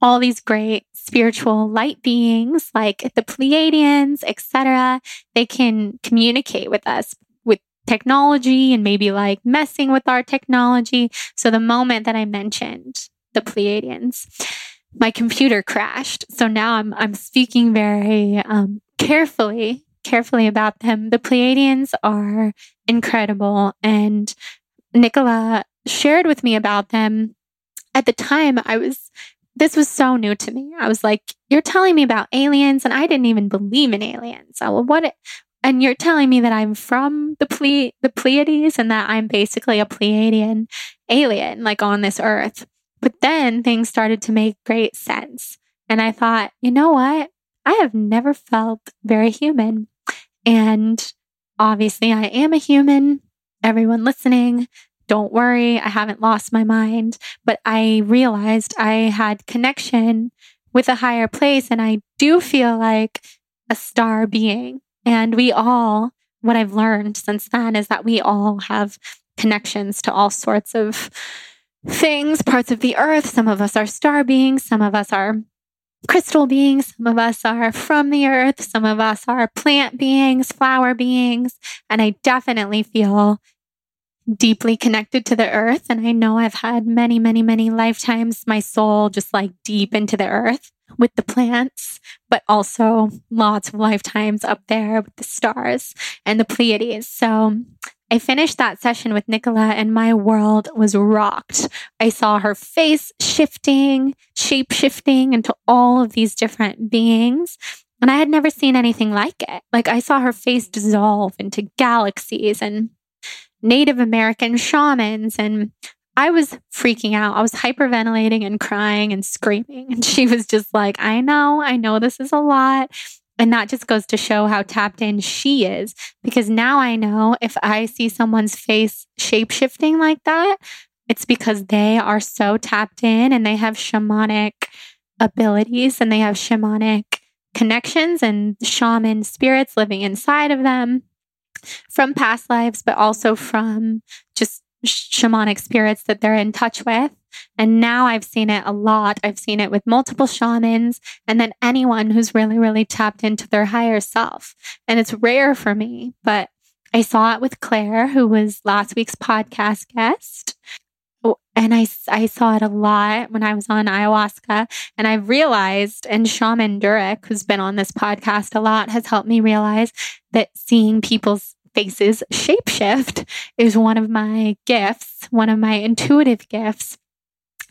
all these great spiritual light beings like the Pleiadians, et cetera. They can communicate with us with technology and maybe like messing with our technology. So the moment that I mentioned the Pleiadians, my computer crashed. So now I'm I'm speaking very um, carefully, carefully about them. The Pleiadians are incredible, and Nicola shared with me about them. At the time, I was this was so new to me. I was like, "You're telling me about aliens, and I didn't even believe in aliens. So what? It, and you're telling me that I'm from the Ple the Pleiades, and that I'm basically a Pleiadian alien, like on this Earth." But then things started to make great sense. And I thought, you know what? I have never felt very human. And obviously I am a human. Everyone listening, don't worry. I haven't lost my mind. But I realized I had connection with a higher place. And I do feel like a star being. And we all, what I've learned since then is that we all have connections to all sorts of things, parts of the earth. Some of us are star beings. Some of us are crystal beings. Some of us are from the earth. Some of us are plant beings, flower beings. And I definitely feel deeply connected to the earth. And I know I've had many, many, many lifetimes, my soul just like deep into the earth with the plants, but also lots of lifetimes up there with the stars and the Pleiades. So I finished that session with Nicola and my world was rocked. I saw her face shifting, shape shifting into all of these different beings. And I had never seen anything like it. Like I saw her face dissolve into galaxies and Native American shamans. And I was freaking out. I was hyperventilating and crying and screaming. And she was just like, I know, I know this is a lot. And that just goes to show how tapped in she is, because now I know if I see someone's face shape-shifting like that, it's because they are so tapped in and they have shamanic abilities and they have shamanic connections and shaman spirits living inside of them from past lives, but also from just shamanic spirits that they're in touch with. And now I've seen it a lot. I've seen it with multiple shamans and then anyone who's really, really tapped into their higher self. And it's rare for me, but I saw it with Claire, who was last week's podcast guest. And I, I saw it a lot when I was on ayahuasca. And I realized, and Shaman Durek, who's been on this podcast a lot, has helped me realize that seeing people's faces shapeshift is one of my gifts, one of my intuitive gifts.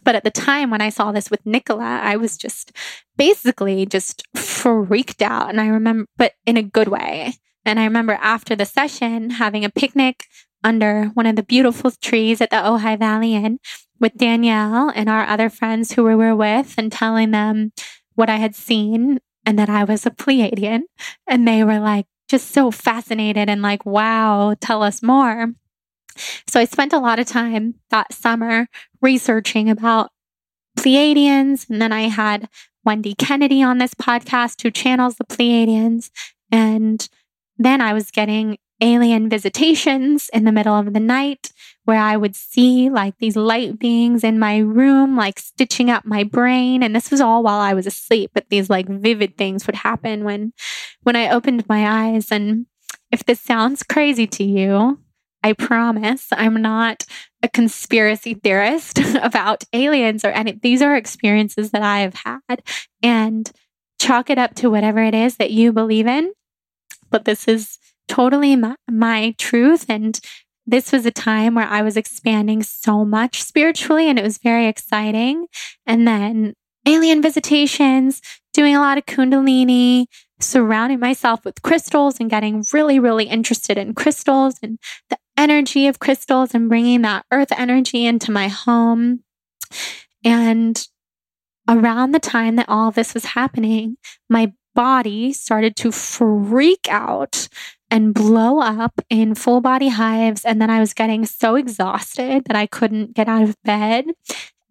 But at the time when I saw this with Nicola, I was just basically just freaked out. And I remember, but in a good way. And I remember after the session, having a picnic under one of the beautiful trees at the Ojai Valley Inn with Danielle and our other friends who we were with and telling them what I had seen and that I was a Pleiadian. And they were like, just so fascinated and like, wow, tell us more. So I spent a lot of time that summer researching about Pleiadians. And then I had Wendy Kennedy on this podcast who channels the Pleiadians. And then I was getting alien visitations in the middle of the night where I would see like these light beings in my room, like stitching up my brain. And this was all while I was asleep, but these like vivid things would happen when, when I opened my eyes. And if this sounds crazy to you, I promise I'm not a conspiracy theorist about aliens or any. These are experiences that I have had, and chalk it up to whatever it is that you believe in. But this is totally my, my truth. And this was a time where I was expanding so much spiritually, and it was very exciting. And then alien visitations, doing a lot of Kundalini, surrounding myself with crystals and getting really, really interested in crystals and the energy of crystals and bringing that earth energy into my home. And around the time that all this was happening, my body started to freak out and blow up in full body hives. And then I was getting so exhausted that I couldn't get out of bed.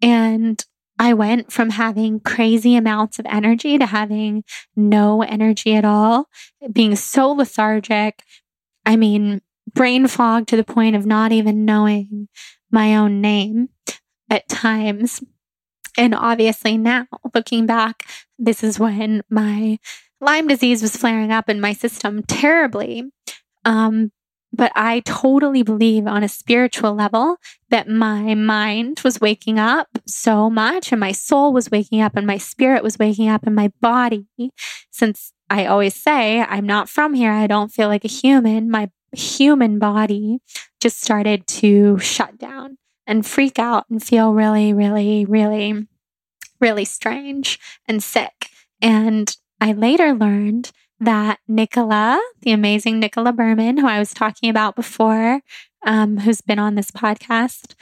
And I went from having crazy amounts of energy to having no energy at all, being so lethargic. I mean, brain fog to the point of not even knowing my own name at times. And obviously now, looking back, this is when my Lyme disease was flaring up in my system terribly. Um, but I totally believe on a spiritual level that my mind was waking up so much, and my soul was waking up, and my spirit was waking up, and my body, since I always say, I'm not from here, I don't feel like a human, my human body just started to shut down and freak out and feel really, really, really, really strange and sick. And I later learned that Nicola, the amazing Nicola Berman, who I was talking about before, um, who's been on this podcast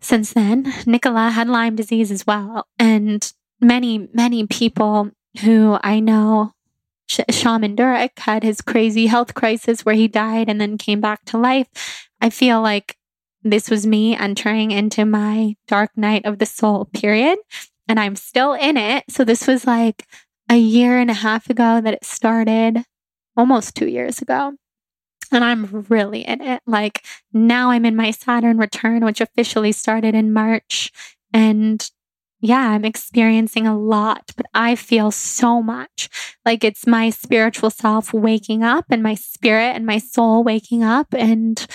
since then, Nicola had Lyme disease as well. And many, many people who I know, Sh- Shaman Durek had his crazy health crisis where he died and then came back to life. I feel like this was me entering into my dark night of the soul period, and I'm still in it. So this was like a year and a half ago that it started, almost two years ago. And I'm really in it. Like now I'm in my Saturn return, which officially started in March. And yeah, I'm experiencing a lot, but I feel so much. Like it's my spiritual self waking up, and my spirit and my soul waking up, and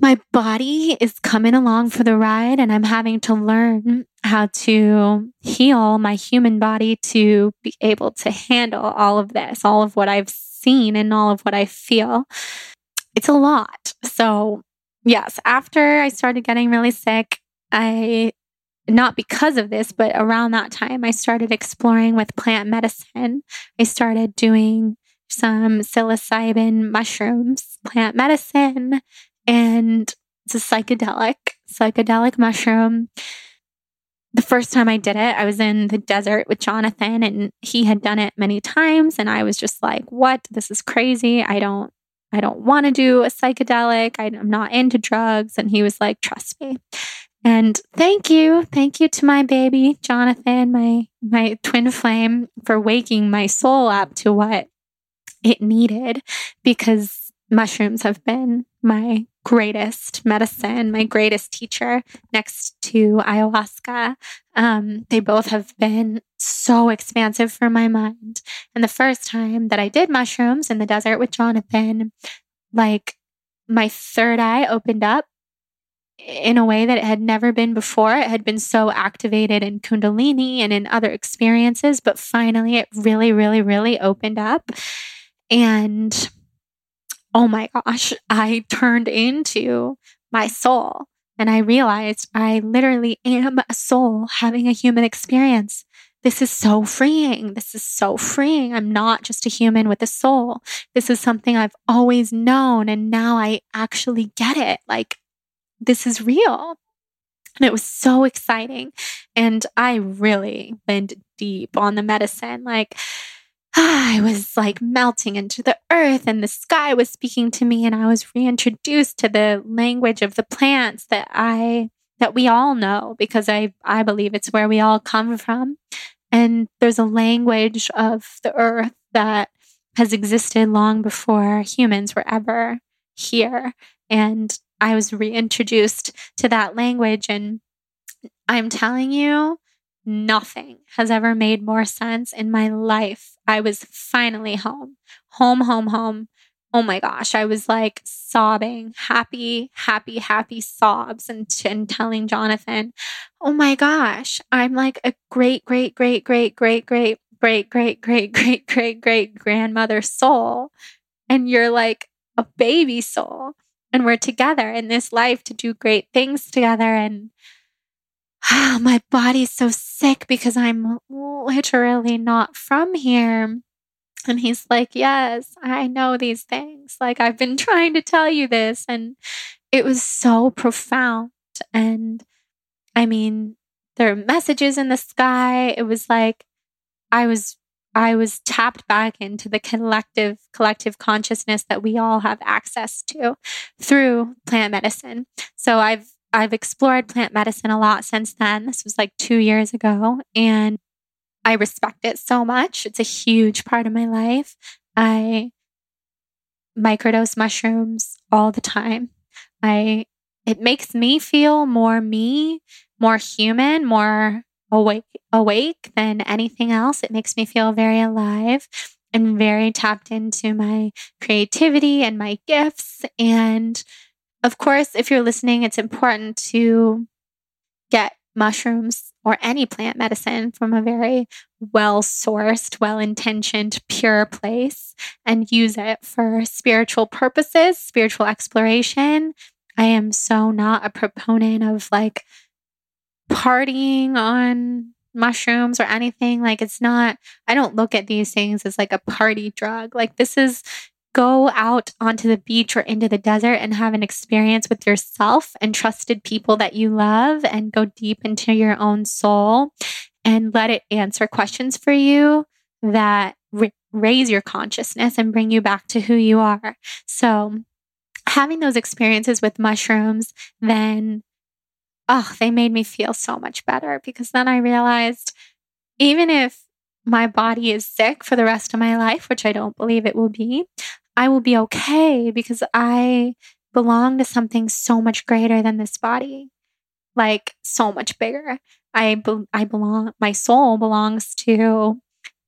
my body is coming along for the ride, and I'm having to learn how to heal my human body to be able to handle all of this, all of what I've seen and all of what I feel. It's a lot. So yes, after I started getting really sick, I... not because of this, but around that time, I started exploring with plant medicine. I started doing some psilocybin mushrooms, plant medicine, and it's a psychedelic, psychedelic mushroom. The first time I did it, I was in the desert with Jonathan, and he had done it many times. And I was just like, what? This is crazy. I don't, I don't want to do a psychedelic. I'm not into drugs. And he was like, trust me. And thank you. Thank you to my baby, Jonathan, my my twin flame, for waking my soul up to what it needed, because mushrooms have been my greatest medicine, my greatest teacher next to ayahuasca. Um, they both have been so expansive for my mind. And the first time that I did mushrooms in the desert with Jonathan, like my third eye opened up in a way that it had never been before. It had been so activated in Kundalini and in other experiences, but finally it really, really, really opened up. And oh my gosh, I turned into my soul, and I realized I literally am a soul having a human experience. This is so freeing. This is so freeing. I'm not just a human with a soul. This is something I've always known, and now I actually get it. Like, this is real. And it was so exciting. And I really went deep on the medicine. Like, ah, I was like melting into the earth, and the sky was speaking to me, and I was reintroduced to the language of the plants that I, that we all know, because I, I believe it's where we all come from. And there's a language of the earth that has existed long before humans were ever here. And I was reintroduced to that language, and I'm telling you, nothing has ever made more sense in my life. I was finally home, home, home, home. Oh my gosh, I was like sobbing, happy, happy, happy sobs, and, and telling Jonathan, oh my gosh, I'm like a great, great, great, great, great, great, great, great, great, great, great, great grandmother soul. And you're like a baby soul. And we're together in this life to do great things together. And oh, my body's so sick because I'm literally not from here. And he's like, yes, I know these things. Like, I've been trying to tell you this. And it was so profound. And I mean, there are messages in the sky. It was like, I was I was tapped back into the collective, collective consciousness that we all have access to through plant medicine. So I've, I've explored plant medicine a lot since then. This was like two years ago, and I respect it so much. It's a huge part of my life. I microdose mushrooms all the time. I, it makes me feel more me, more human, more awake, awake than anything else. It makes me feel very alive and very tapped into my creativity and my gifts. And of course, if you're listening, it's important to get mushrooms or any plant medicine from a very well-sourced, well-intentioned, pure place and use it for spiritual purposes, spiritual exploration. I am so not a proponent of like partying on mushrooms or anything. Like it's not, I don't look at these things as like a party drug. Like this is go out onto the beach or into the desert and have an experience with yourself and trusted people that you love and go deep into your own soul and let it answer questions for you that r- raise your consciousness and bring you back to who you are. So having those experiences with mushrooms, then, oh, they made me feel so much better because then I realized even if my body is sick for the rest of my life, which I don't believe it will be, I will be okay because I belong to something so much greater than this body, like so much bigger. I be- I belong, my soul belongs to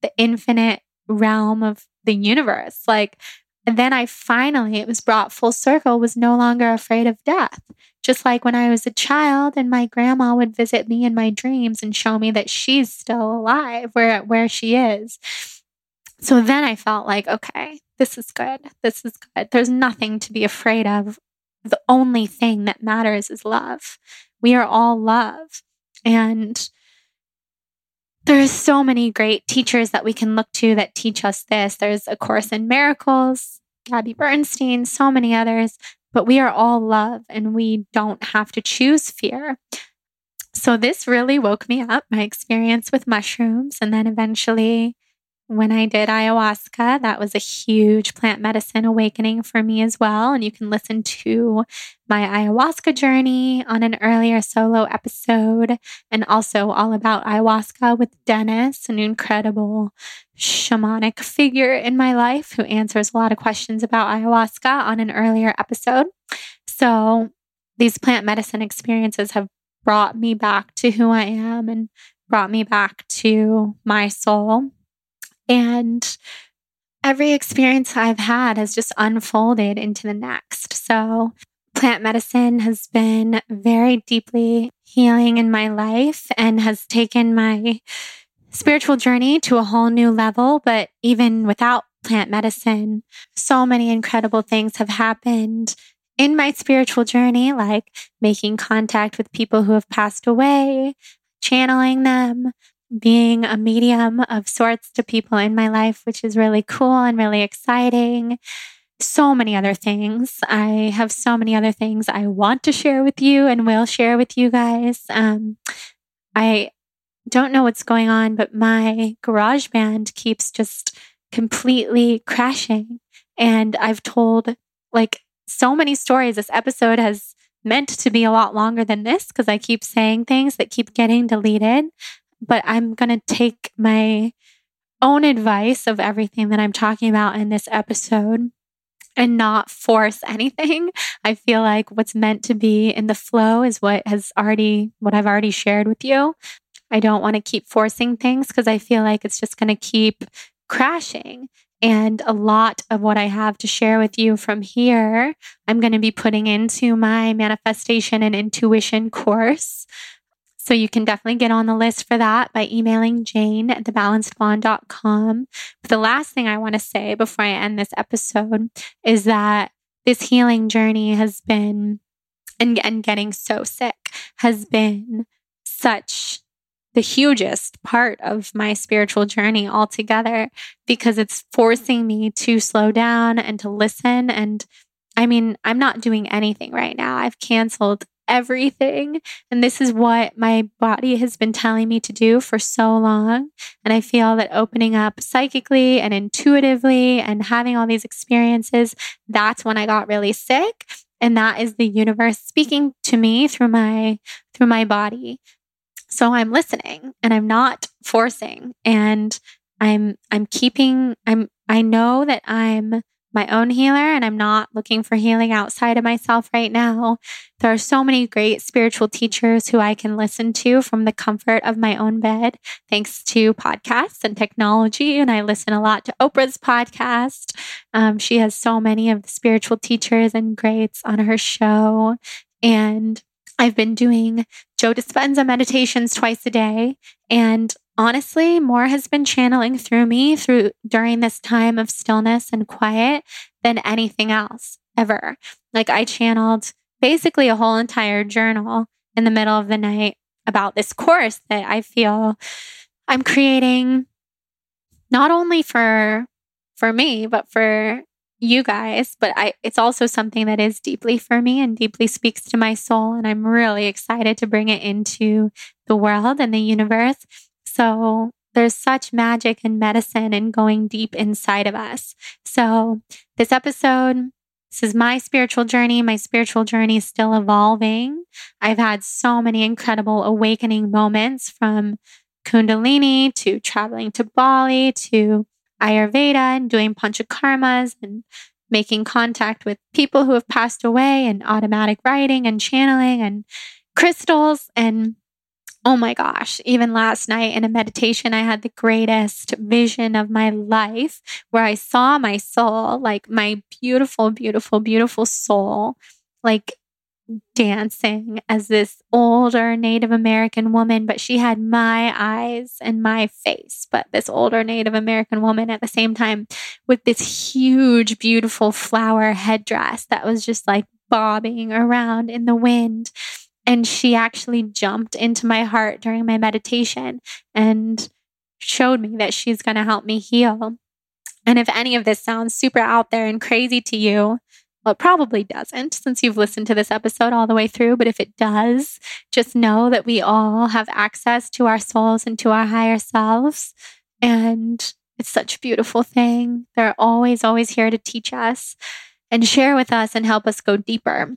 the infinite realm of the universe. Like, and then I finally, it was brought full circle, was no longer afraid of death. Just like when I was a child and my grandma would visit me in my dreams and show me that she's still alive where, where she is. So then I felt like, okay, this is good. This is good. There's nothing to be afraid of. The only thing that matters is love. We are all love. And there's so many great teachers that we can look to that teach us this. There's A Course in Miracles, Gabby Bernstein, so many others. But we are all love and we don't have to choose fear. So this really woke me up, my experience with mushrooms. And then eventually when I did ayahuasca, that was a huge plant medicine awakening for me as well. And you can listen to my ayahuasca journey on an earlier solo episode and also all about ayahuasca with Dennis, an incredible shamanic figure in my life who answers a lot of questions about ayahuasca on an earlier episode. So these plant medicine experiences have brought me back to who I am and brought me back to my soul. And every experience I've had has just unfolded into the next. So plant medicine has been very deeply healing in my life and has taken my spiritual journey to a whole new level. But even without plant medicine, so many incredible things have happened in my spiritual journey, like making contact with people who have passed away, channeling them, being a medium of sorts to people in my life, which is really cool and really exciting. So many other things. I have so many other things I want to share with you and will share with you guys. Um, I don't know what's going on, but my GarageBand keeps just completely crashing. And I've told like so many stories. This episode has meant to be a lot longer than this because I keep saying things that keep getting deleted. But I'm going to take my own advice of everything that I'm talking about in this episode and not force anything. I feel like what's meant to be in the flow is what has already, what I've already shared with you. I don't want to keep forcing things because I feel like it's just going to keep crashing. And a lot of what I have to share with you from here, I'm going to be putting into my manifestation and intuition course. So you can definitely get on the list for that by emailing Jane at the balanced wand dot com. But the last thing I want to say before I end this episode is that this healing journey has been, and, and getting so sick has been such the hugest part of my spiritual journey altogether because it's forcing me to slow down and to listen. And I mean, I'm not doing anything right now. I've canceled everything. And this is what my body has been telling me to do for so long. And I feel that opening up psychically and intuitively and having all these experiences, that's when I got really sick. And that is the universe speaking to me through my, through my body. So I'm listening and I'm not forcing and I'm, I'm keeping, I'm, I know that I'm my own healer, and I'm not looking for healing outside of myself right now. There are so many great spiritual teachers who I can listen to from the comfort of my own bed, thanks to podcasts and technology. And I listen a lot to Oprah's podcast. Um, she has so many of the spiritual teachers and greats on her show. And I've been doing Joe Dispenza meditations twice a day. And honestly, more has been channeling through me through during this time of stillness and quiet than anything else ever. Like, I channeled basically a whole entire journal in the middle of the night about this course that I feel I'm creating, not only for for me, but for you guys. But I, it's also something that is deeply for me and deeply speaks to my soul. And I'm really excited to bring it into the world and the universe. So there's such magic and medicine and going deep inside of us. So this episode, this is my spiritual journey. My spiritual journey is still evolving. I've had so many incredible awakening moments, from Kundalini to traveling to Bali to Ayurveda and doing panchakarmas and making contact with people who have passed away and automatic writing and channeling and crystals and oh my gosh, even last night in a meditation, I had the greatest vision of my life where I saw my soul, like my beautiful, beautiful, beautiful soul, like dancing as this older Native American woman, but she had my eyes and my face, but this older Native American woman at the same time with this huge, beautiful flower headdress that was just like bobbing around in the wind. And she actually jumped into my heart during my meditation and showed me that she's going to help me heal. And if any of this sounds super out there and crazy to you, well, it probably doesn't since you've listened to this episode all the way through. But if it does, just know that we all have access to our souls and to our higher selves. And it's such a beautiful thing. They're always, always here to teach us and share with us and help us go deeper.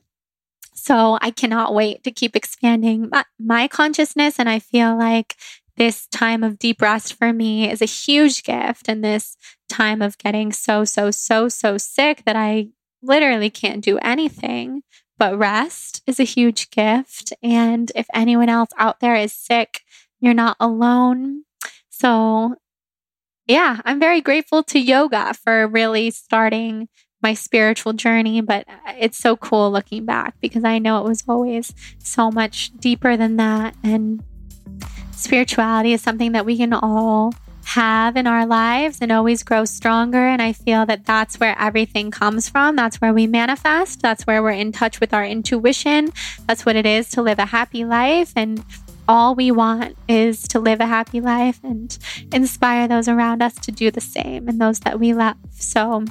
So I cannot wait to keep expanding my consciousness. And I feel like this time of deep rest for me is a huge gift. And this time of getting so, so, so, so sick that I literally can't do anything but rest is a huge gift. And if anyone else out there is sick, you're not alone. So yeah, I'm very grateful to yoga for really starting my spiritual journey, but it's so cool looking back because I know it was always so much deeper than that. And spirituality is something that we can all have in our lives and always grow stronger. And I feel that that's where everything comes from. That's where we manifest. That's where we're in touch with our intuition. That's what it is to live a happy life. And all we want is to live a happy life and inspire those around us to do the same and those that we love. So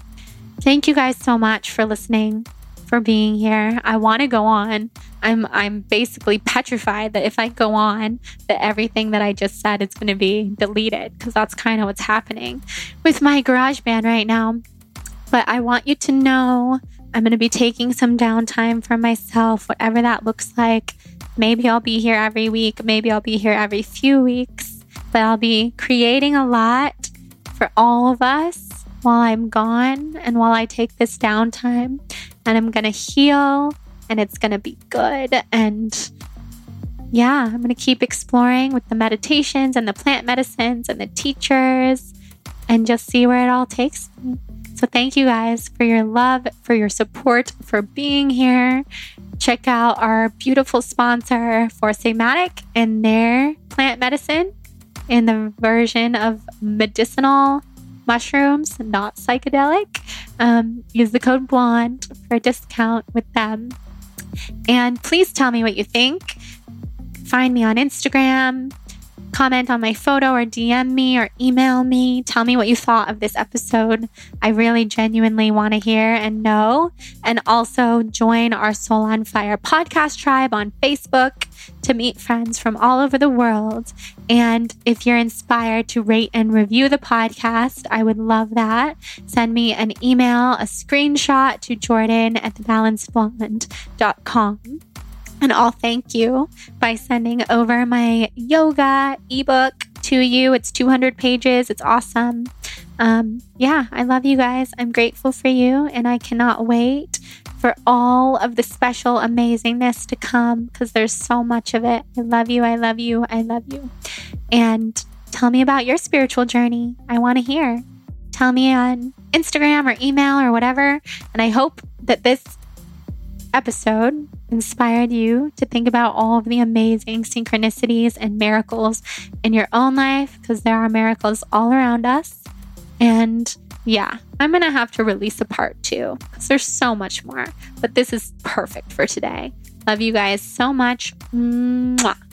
thank you guys so much for listening, for being here. I want to go on. I'm I'm basically petrified that if I go on, that everything that I just said is going to be deleted, because that's kind of what's happening with my GarageBand right now. But I want you to know I'm going to be taking some downtime for myself, whatever that looks like. Maybe I'll be here every week. Maybe I'll be here every few weeks. But I'll be creating a lot for all of us while I'm gone and while I take this downtime. And I'm going to heal and it's going to be good. And yeah, I'm going to keep exploring with the meditations and the plant medicines and the teachers and just see where it all takes me. So thank you guys for your love, for your support, for being here. Check out our beautiful sponsor, Four Sigmatic, and their plant medicine in the version of medicinal mushrooms, not psychedelic. Um, use the code BLONDE for a discount with them. And please tell me what you think. Find me on Instagram, comment on my photo or D M me or email me. Tell me what you thought of this episode. I really genuinely want to hear and know. And also join our Soul on Fire podcast tribe on Facebook to meet friends from all over the world. And if you're inspired to rate and review the podcast, I would love that. Send me an email, a screenshot to Jordan at the balanced blonde dot com. And I'll thank you by sending over my yoga ebook to you. It's two hundred pages. It's awesome. Um, yeah, I love you guys. I'm grateful for you, and I cannot wait for all of the special amazingness to come because there's so much of it. I love you. I love you. I love you. And tell me about your spiritual journey. I want to hear. Tell me on Instagram or email or whatever. And I hope that this episode inspired you to think about all of the amazing synchronicities and miracles in your own life, because there are miracles all around us. And yeah, I'm going to have to release a part two because there's so much more, but this is perfect for today. Love you guys so much. Mwah.